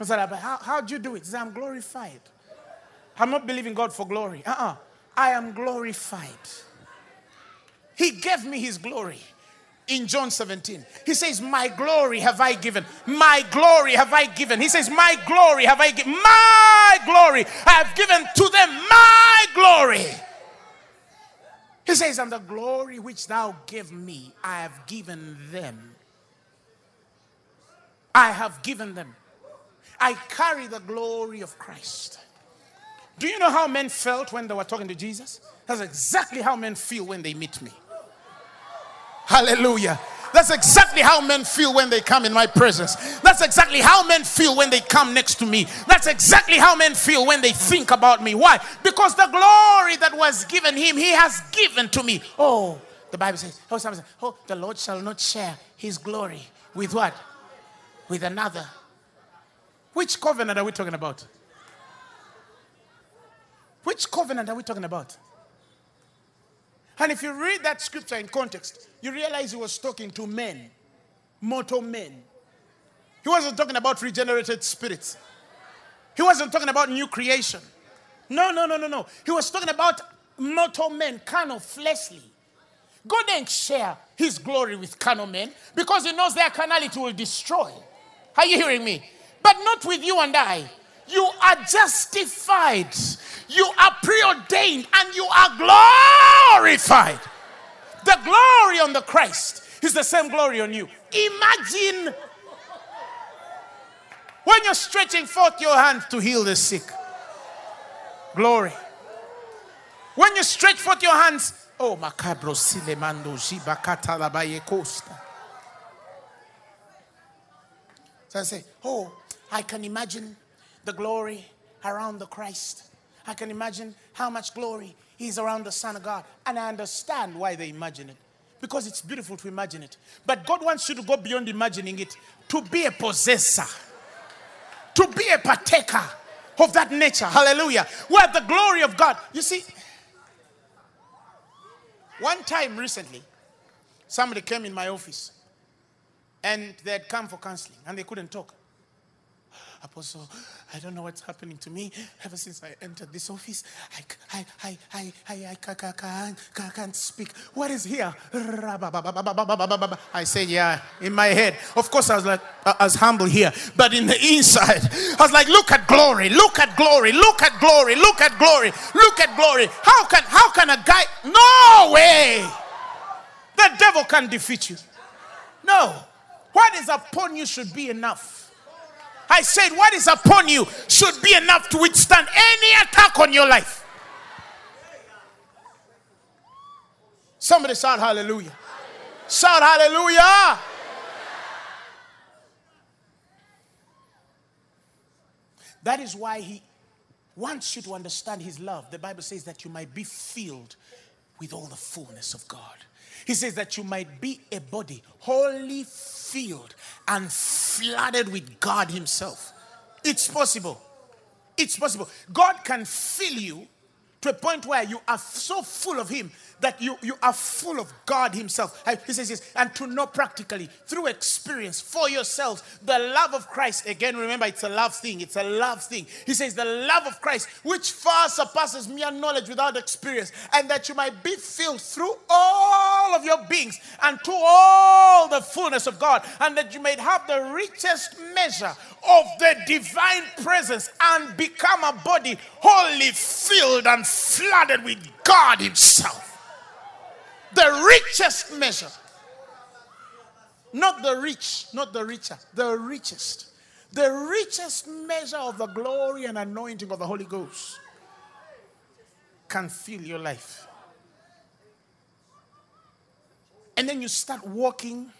I said, how do you do it? He said, I'm glorified. I'm not believing God for glory. I am glorified. He gave me his glory. in John 17. He says, my glory have I given. My glory have I given. He says, my glory have I given. My glory I have given to them. My glory. He says, and the glory which thou gave me, I have given them. I have given them. I carry the glory of Christ. Do you know how men felt when they were talking to Jesus? That's exactly how men feel when they meet me. Hallelujah. That's exactly how men feel when they come in my presence. That's exactly how men feel when they come next to me. That's exactly how men feel when they think about me. Why? Because the glory that was given him, he has given to me. Oh, the Bible says, oh, the Lord shall not share his glory with what? With another. Which covenant are we talking about? Which covenant are we talking about? And if you read that scripture in context, you realize he was talking to men, mortal men. He wasn't talking about regenerated spirits. He wasn't talking about new creation. No. He was talking about mortal men, carnal, fleshly. God didn't share his glory with carnal men because he knows their carnality will destroy. Are you hearing me? But not with you and I. You are justified. You are preordained and you are glorified. The glory on the Christ is the same glory on you. Imagine when you're stretching forth your hand to heal the sick. Glory. When you stretch forth your hands, oh, macabro silemando jibakatalabaye costa. So I say, oh, I can imagine the glory around the Christ. I can imagine how much glory is around the Son of God. And I understand why they imagine it. Because it's beautiful to imagine it. But God wants you to go beyond imagining it. To be a possessor. To be a partaker of that nature. Hallelujah. Where the glory of God. You see, one time recently, somebody came in my office. And they had come for counseling. And they couldn't talk. Apostle, I don't know what's happening to me. Ever since I entered this office, I can't speak. What is here? I said, yeah, in my head. Of course, I was like, I was humble here. But in the inside, I was like, look at glory, look at glory, look at glory, look at glory, look at glory. How can a guy? No way! The devil can't defeat you. No. What is upon you should be enough. I said, what is upon you should be enough to withstand any attack on your life. Somebody shout hallelujah. Hallelujah. Shout hallelujah. Hallelujah. That is why he wants you to understand his love. The Bible says that you might be filled with all the fullness of God. He says that you might be a body wholly filled and flooded with God himself. It's possible. It's possible. God can fill you to a point where you are so full of him that you are full of God himself. He says this, and to know practically, through experience, for yourselves, the love of Christ. Again, remember, it's a love thing. It's a love thing. He says, the love of Christ, which far surpasses mere knowledge without experience, and that you might be filled through all of your beings and to all the fullness of God, and that you may have the richest measure of the divine presence and become a body wholly filled and flooded with God himself. The richest measure. Not the rich, not the richer. The richest. The richest measure of the glory and anointing of the Holy Ghost can fill your life. And then you start walking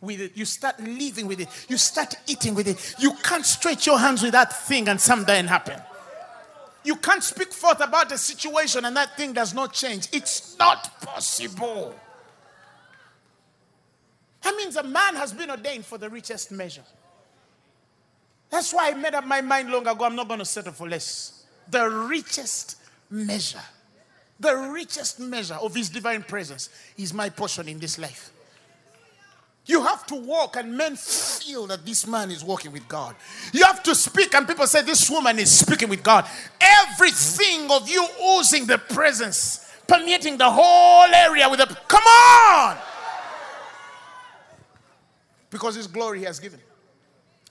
with it. You start living with it. You start eating with it. You can't stretch your hands with that thing and something happen. You can't speak forth about a situation and that thing does not change. It's not possible. That means a man has been ordained for the richest measure. That's why I made up my mind long ago. I'm not going to settle for less. The richest measure. The richest measure of his divine presence is my portion in this life. You have to walk and men feel that this man is walking with God. You have to speak and people say this woman is speaking with God. Everything of you oozing the presence, permeating the whole area with the... Come on! because His glory He has given.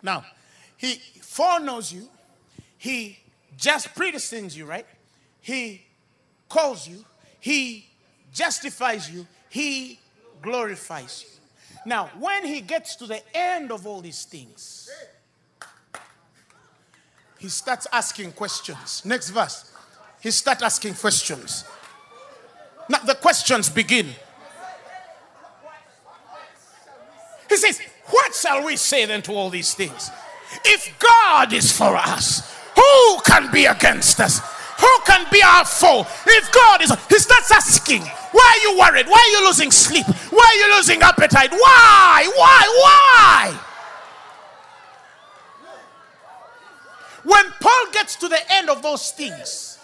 Now, He foreknows you. He just predestines you, right? He calls you. He justifies you. He glorifies you. Now, when He gets to the end of all these things, He starts asking questions. Next verse. He starts asking questions. Now, the questions begin. He says, what shall we say then to all these things? If God is for us, who can be against us? Who can be our foe? If God is... He starts asking, why are you worried? Why are you losing sleep? Why are you losing appetite? Why? When Paul gets to the end of those things,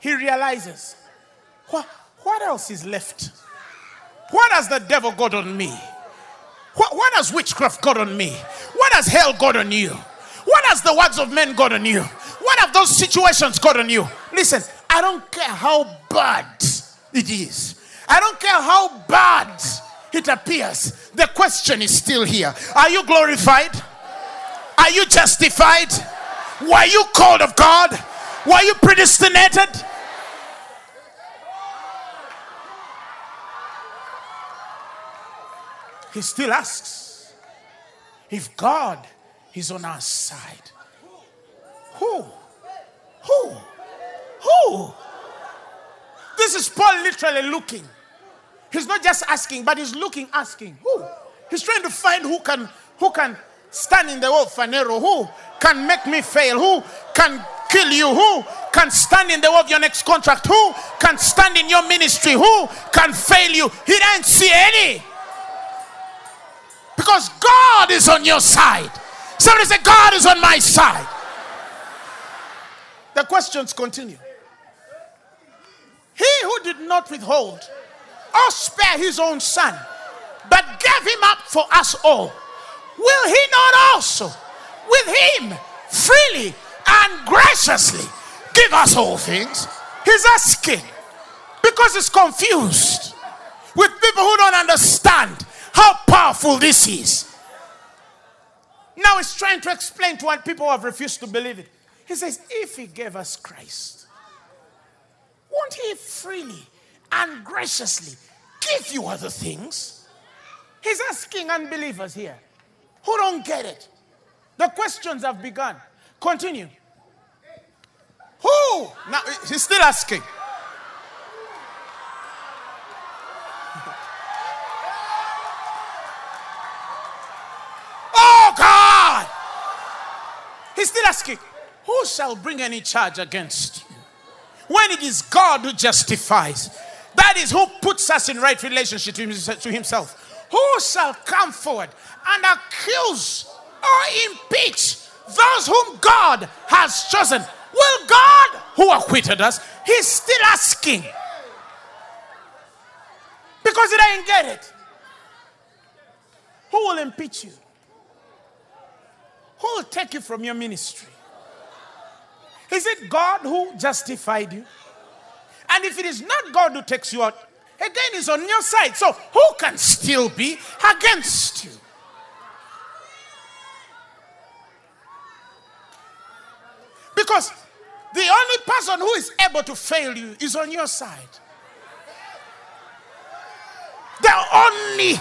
he realizes, what else is left? What has the devil got on me? What has witchcraft got on me? What has hell got on you? What has the words of men got on you? What have those situations got on you? Listen, I don't care how bad it is. I don't care how bad it appears. The question is still here. Are you glorified? Are you justified? Were you called of God? Were you predestinated? He still asks, if God is on our side, who? This is Paul literally looking. He's not just asking, but he's looking, asking. Who? He's trying to find who can stand in the way of Phaneroo, who can make me fail, who can kill you, who can stand in the way of your next contract, who can stand in your ministry, who can fail you. He didn't see any. Because God is on your side. Somebody say, God is on my side. The questions continue. He who did not withhold or spare His own Son, but gave Him up for us all, will He not also with Him freely and graciously give us all things? He's asking because he's confused with people who don't understand how powerful this is. Now he's trying to explain to what people who have refused to believe it. He says, if He gave us Christ, won't He freely and graciously give you other things? He's asking unbelievers here who don't get it. The questions have begun. Continue. Who? Now he's still asking. He's still asking, who shall bring any charge against you? When it is God who justifies, that is who puts us in right relationship to Himself. Who shall come forward and accuse or impeach those whom God has chosen? Will God who acquitted us? He's still asking. Because He doesn't get it. Who will impeach you? Who will take you from your ministry? Is it God who justified you? And if it is not God who takes you out, again, He's on your side. So who can still be against you? Because the only person who is able to fail you is on your side. The only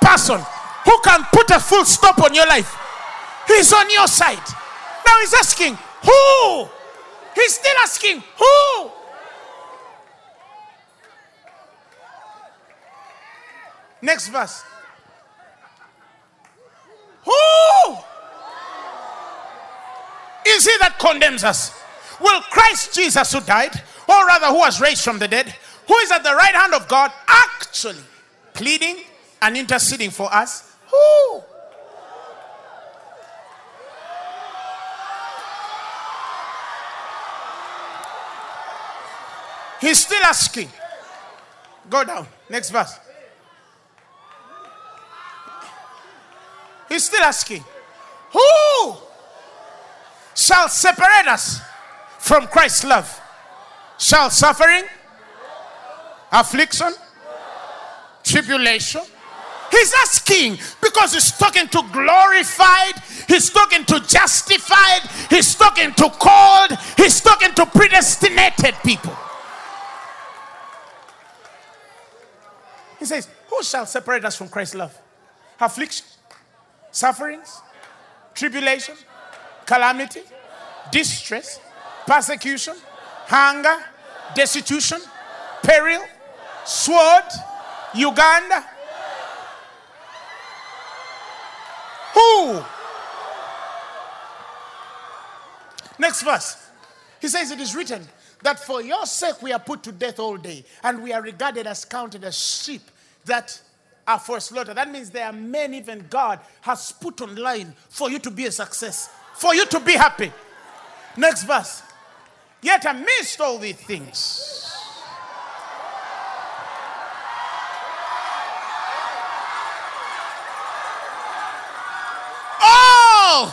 person who can put a full stop on your life, He's on your side. Now he's asking, who? He's still asking, who? Next verse. Who? Is He that condemns us? Will Christ Jesus, who died, or rather who was raised from the dead, who is at the right hand of God, actually pleading and interceding for us? Who? He's still asking. Go down. Next verse. He's still asking. Who shall separate us from Christ's love? Shall suffering, affliction, tribulation? He's asking because because he's talking to glorified, he's talking to justified, he's talking to called, he's talking to predestinated people. He says, who shall separate us from Christ's love? Affliction, sufferings, tribulation, calamity, distress, persecution, hunger, destitution, peril, sword, Uganda. Who? Next verse. He says, it is written that for your sake we are put to death all day, and we are regarded as counted as sheep that are for slaughter. That means there are men even God has put online for you to be a success, for you to be happy. Next verse. Yet amidst all these things, all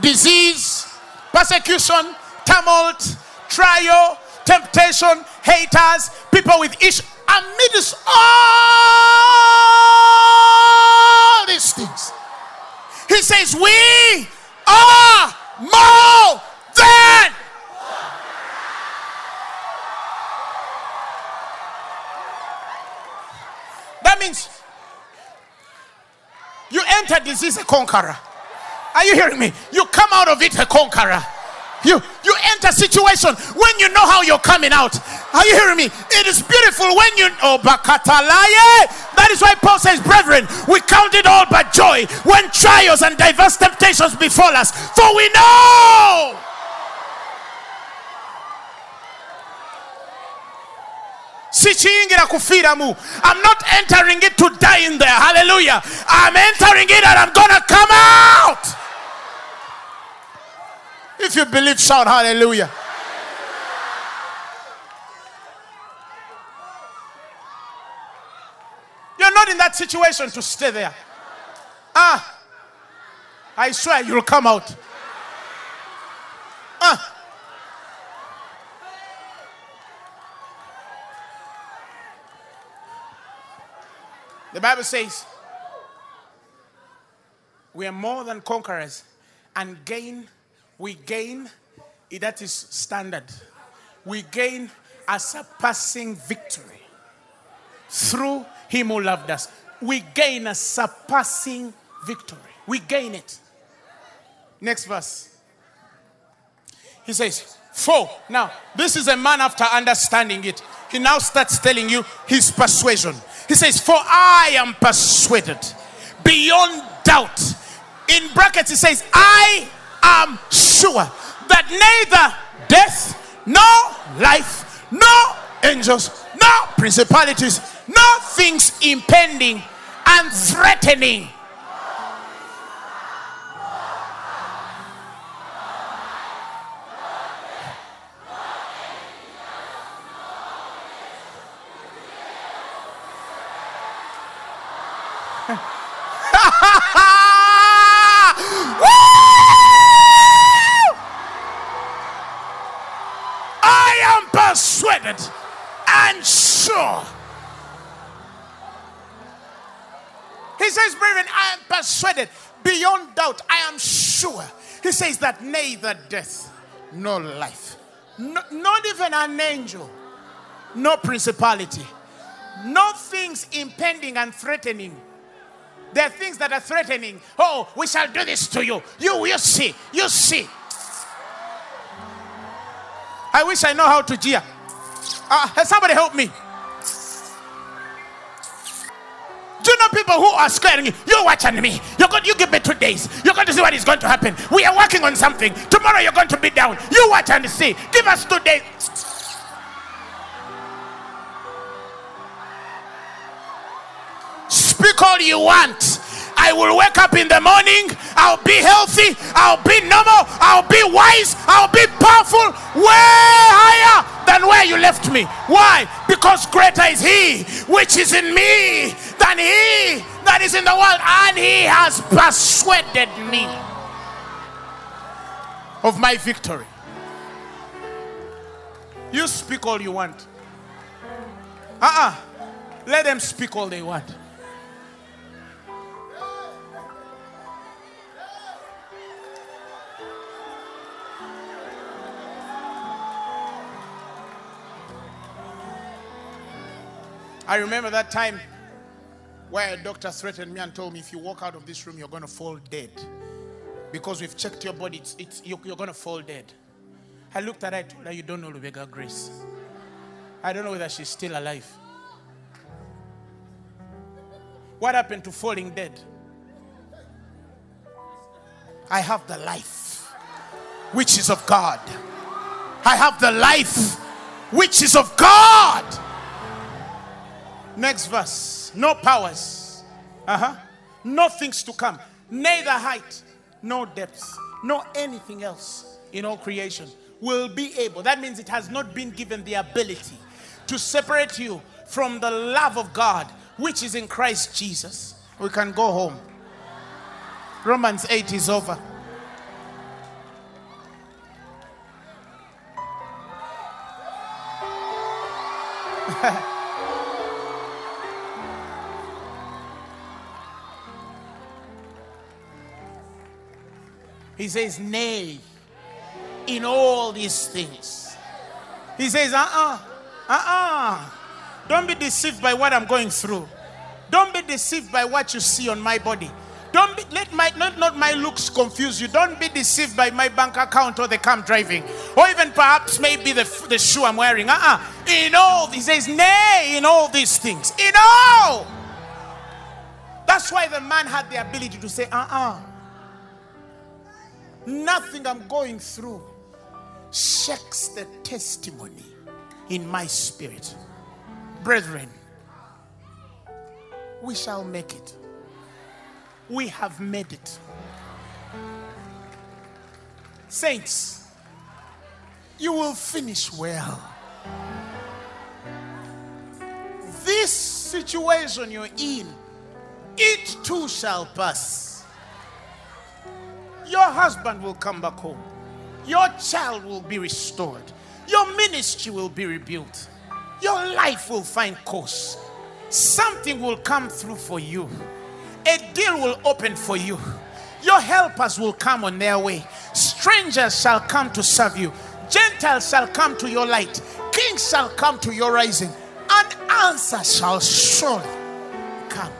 disease, persecution, tumult, trial, temptation, haters, people with issues, amidst all these things, he says, we are more than. That means you entered this as a conqueror. Are you hearing me? You come out of it a conqueror. You enter situation when you know how you're coming out. Are you hearing me? It is beautiful when you know. That is why Paul says, brethren, we count it all but joy when trials and diverse temptations befall us, for we know. I'm not entering it to die in there. Hallelujah. I'm entering it and I'm gonna come out. If you believe, shout hallelujah. You're not in that situation to stay there. I swear you'll come out. The Bible says we are more than conquerors and gain. We gain, that is standard. We gain a surpassing victory through him who loved us. We gain a surpassing victory. We gain it. Next verse. He says, for. Now, this is a man after understanding it. He now starts telling you his persuasion. He says, for I am persuaded beyond doubt. In brackets, he says, I am sure that neither death, nor life, nor angels, nor principalities, nor things impending and threatening. Persuaded and sure. He says, brethren, I am persuaded beyond doubt. I am sure. He says that neither death nor life, not even an angel, no principality, no things impending and threatening. There are things that are threatening. Oh, we shall do this to you. You will see. You see. I wish I know how to jeer. Somebody help me. Do you know people who are scaring you? You're watching me. You give me 2 days. You're going to see what is going to happen. We are working on something. Tomorrow you're going to be down. You watch and see. Give us 2 days. Speak all you want. I will wake up in the morning. I'll be healthy. I'll be normal. I'll be wise. I'll be powerful. Way higher than where you left me. Why? Because greater is he which is in me than he that is in the world. And he has persuaded me of my victory. You speak all you want. Let them speak all they want. I remember that time where a doctor threatened me and told me, if you walk out of this room, you're going to fall dead. Because we've checked your body, you're going to fall dead. I looked at her, I told her, you don't know Rebecca Grace. I don't know whether she's still alive. What happened to falling dead? I have the life which is of God. I have the life which is of God. Next verse. No powers. No things to come. Neither height, nor depth, nor anything else in all creation will be able. That means it has not been given the ability to separate you from the love of God, which is in Christ Jesus. We can go home. Romans 8 is over. He says, nay, in all these things. He says, Don't be deceived by what I'm going through. Don't be deceived by what you see on my body. Don't be, let not my looks confuse you. Don't be deceived by my bank account or the car I'm driving. Or even perhaps maybe the shoe I'm wearing. In all, he says, nay, in all these things. In all. That's why the man had the ability to say, nothing I'm going through shakes the testimony in my spirit. Brethren, we shall make it. We have made it. Saints, you will finish well. This situation you're in, it too shall pass. Your husband will come back home. Your child will be restored. Your ministry will be rebuilt. Your life will find course. Something will come through for you. A deal will open for you. Your helpers will come on their way. Strangers shall come to serve you. Gentiles shall come to your light. Kings shall come to your rising. An answer shall surely come.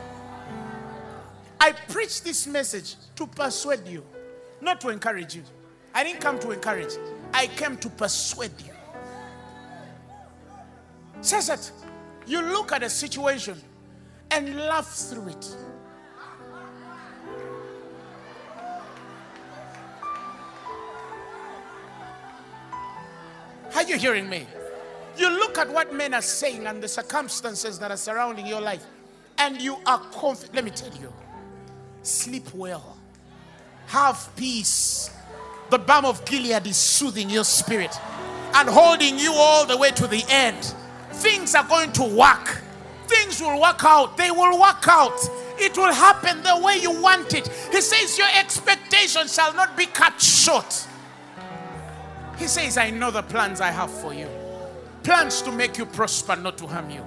I preach this message to persuade you, not to encourage you. I didn't come to encourage. I came to persuade you. Says that you look at a situation and laugh through it. Are you hearing me? You look at what men are saying and the circumstances that are surrounding your life, and you are confident. Let me tell you, sleep well, have peace. The balm of Gilead is soothing your spirit and holding you all the way to the end. Things are going to work. Things will work out. They will work out. It will happen the way you want it. He says your expectation shall not be cut short. He says, I know the plans I have for you. Plans to make you prosper, not to harm you.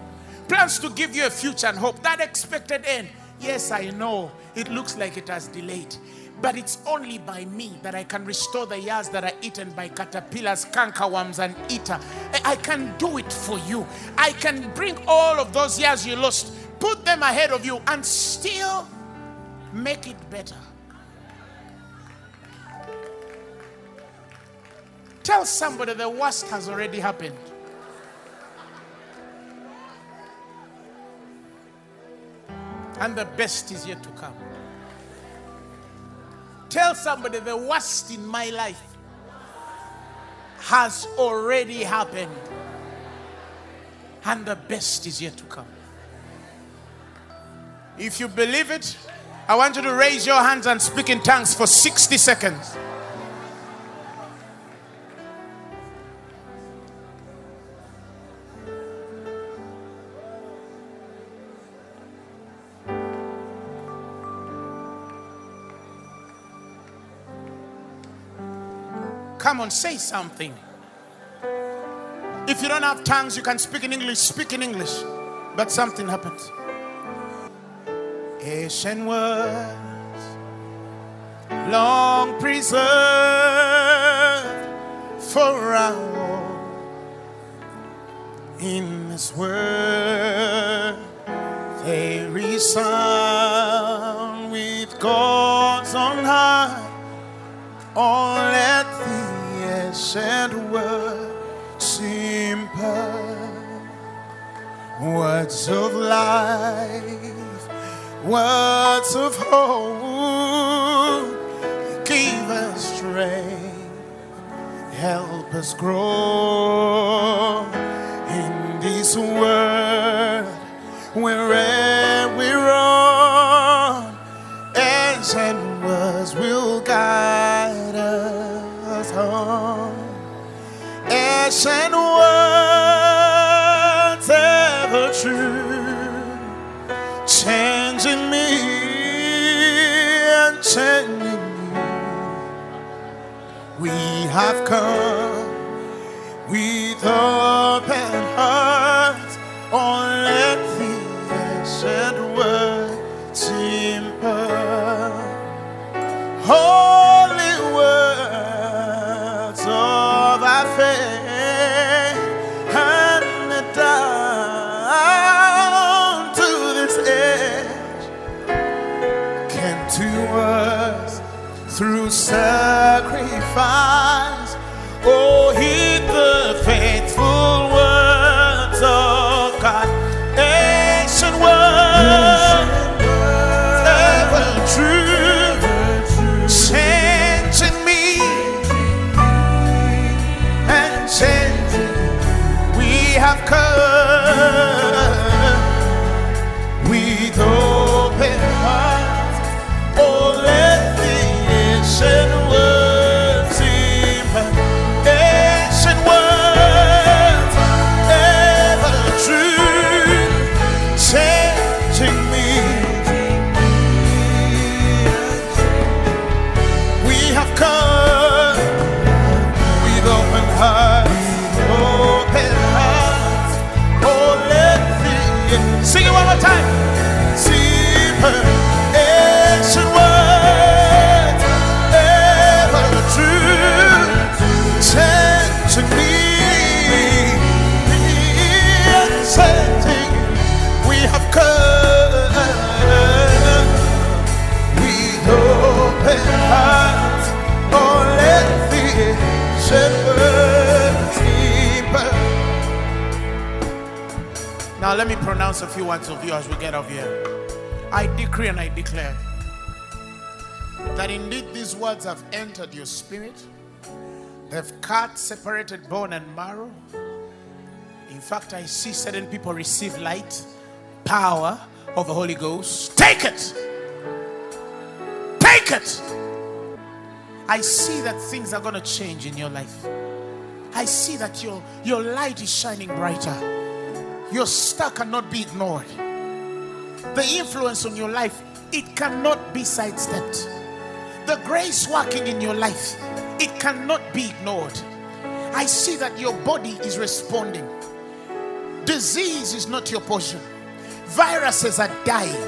Plans to give you a future and hope. That expected end. Yes, I know. It looks like it has delayed. But it's only by me that I can restore the years that are eaten by caterpillars, cankerworms, and eater. I can do it for you. I can bring all of those years you lost, put them ahead of you, and still make it better. Tell somebody the worst has already happened. And the best is yet to come. Tell somebody the worst in my life has already happened, and the best is yet to come. If you believe it, I want you to raise your hands and speak in tongues for 60 seconds. Come on, say something. If you don't have tongues, you can speak in English. Speak in English. But something happens. Ancient words, long preserved for our all in this world. They resound with God's on high. All let the ancient word seem perfect. Words of life, words of hope, give us strength, help us grow in this world. Wherever we run, ancient words will guide us home. Ancient words ever true, changing me and changing you. We have come with open hearts, only said word simple, holy words of our faith, and down to this age came to us through sacrifice. Oh, heed the faithful words of God. Ancient words ever true, changing me and changing. We have come with open hearts. Oh, let the ancient words seem ancient words ever true. Sing it one more time. See her ancient words ever true, changing me, changing. We have come with open hearts. Oh, let the ancient words keep. Now let me pronounce a few words of you as we get off here. I decree and I declare that indeed these words have entered your spirit. They've cut, separated bone and marrow. In fact, I see certain people receive light, power of the Holy Ghost. Take it! Take it! I see that things are going to change in your life. I see that your light is shining brighter. Your star cannot be ignored. The influence on your life, it cannot be sidestepped. The grace working in your life, it cannot be ignored. I see that your body is responding. Disease is not your portion. Viruses are dying.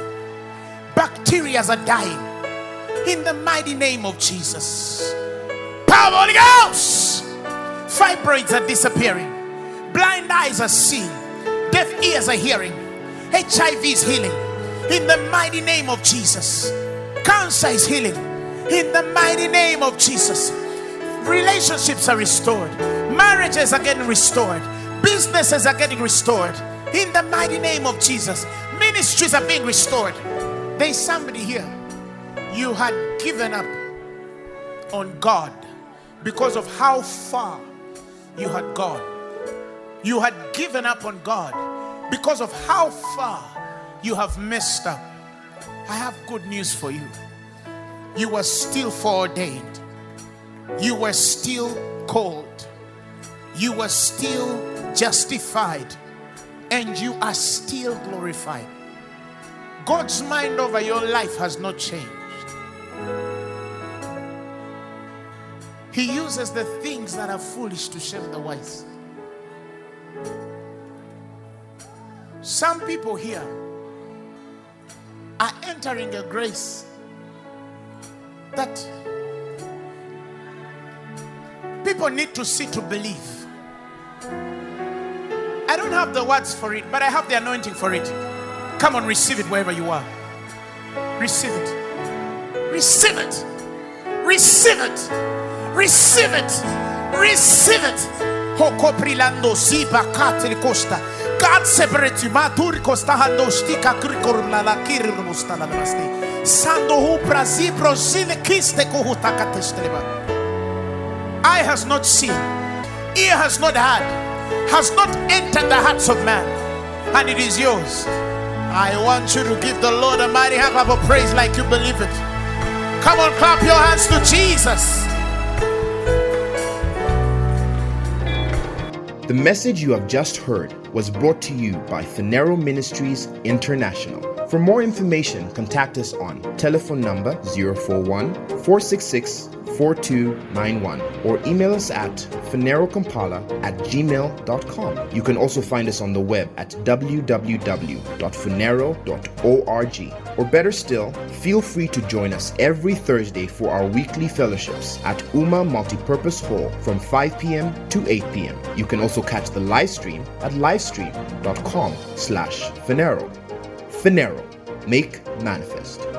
Bacteria are dying. In the mighty name of Jesus. Power Holy Ghost! Fibroids are disappearing. Blind eyes are seeing. Deaf ears are hearing. HIV is healing in the mighty name of Jesus. Cancer is healing in the mighty name of Jesus. Relationships are restored. Marriages are getting restored. Businesses are getting restored in the mighty name of Jesus. Ministries are being restored. There's somebody here. You had given up on God because of how far you had gone. You had given up on God because of how far you have messed up. I have good news for you. You were still foreordained. You were still called. You were still justified. And you are still glorified. God's mind over your life has not changed. He uses the things that are foolish to shame the wise. Some people here are entering a grace that people need to see to believe. I don't have the words for it, but I have the anointing for it. Come on, receive it wherever you are. Receive it. Receive it. Receive it. Receive it. Receive it. God separates you. Eye has not seen, ear has not heard, has not entered the hearts of man, and it is yours. I want you to give the Lord a mighty hand of praise like you believe it. Come on, clap your hands to Jesus. The message you have just heard was brought to you by Phaneroo Ministries International. For more information, contact us on telephone number 041-466-4291 or email us at phanerokampala@gmail.com. You can also find us on the web at www.phanero.org, or better still, feel free to join us every Thursday for our weekly fellowships at Uma Multipurpose Hall from 5 p.m. to 8 p.m. You can also catch the live stream at livestream.com/Phaneroo. Phaneroo, make manifest.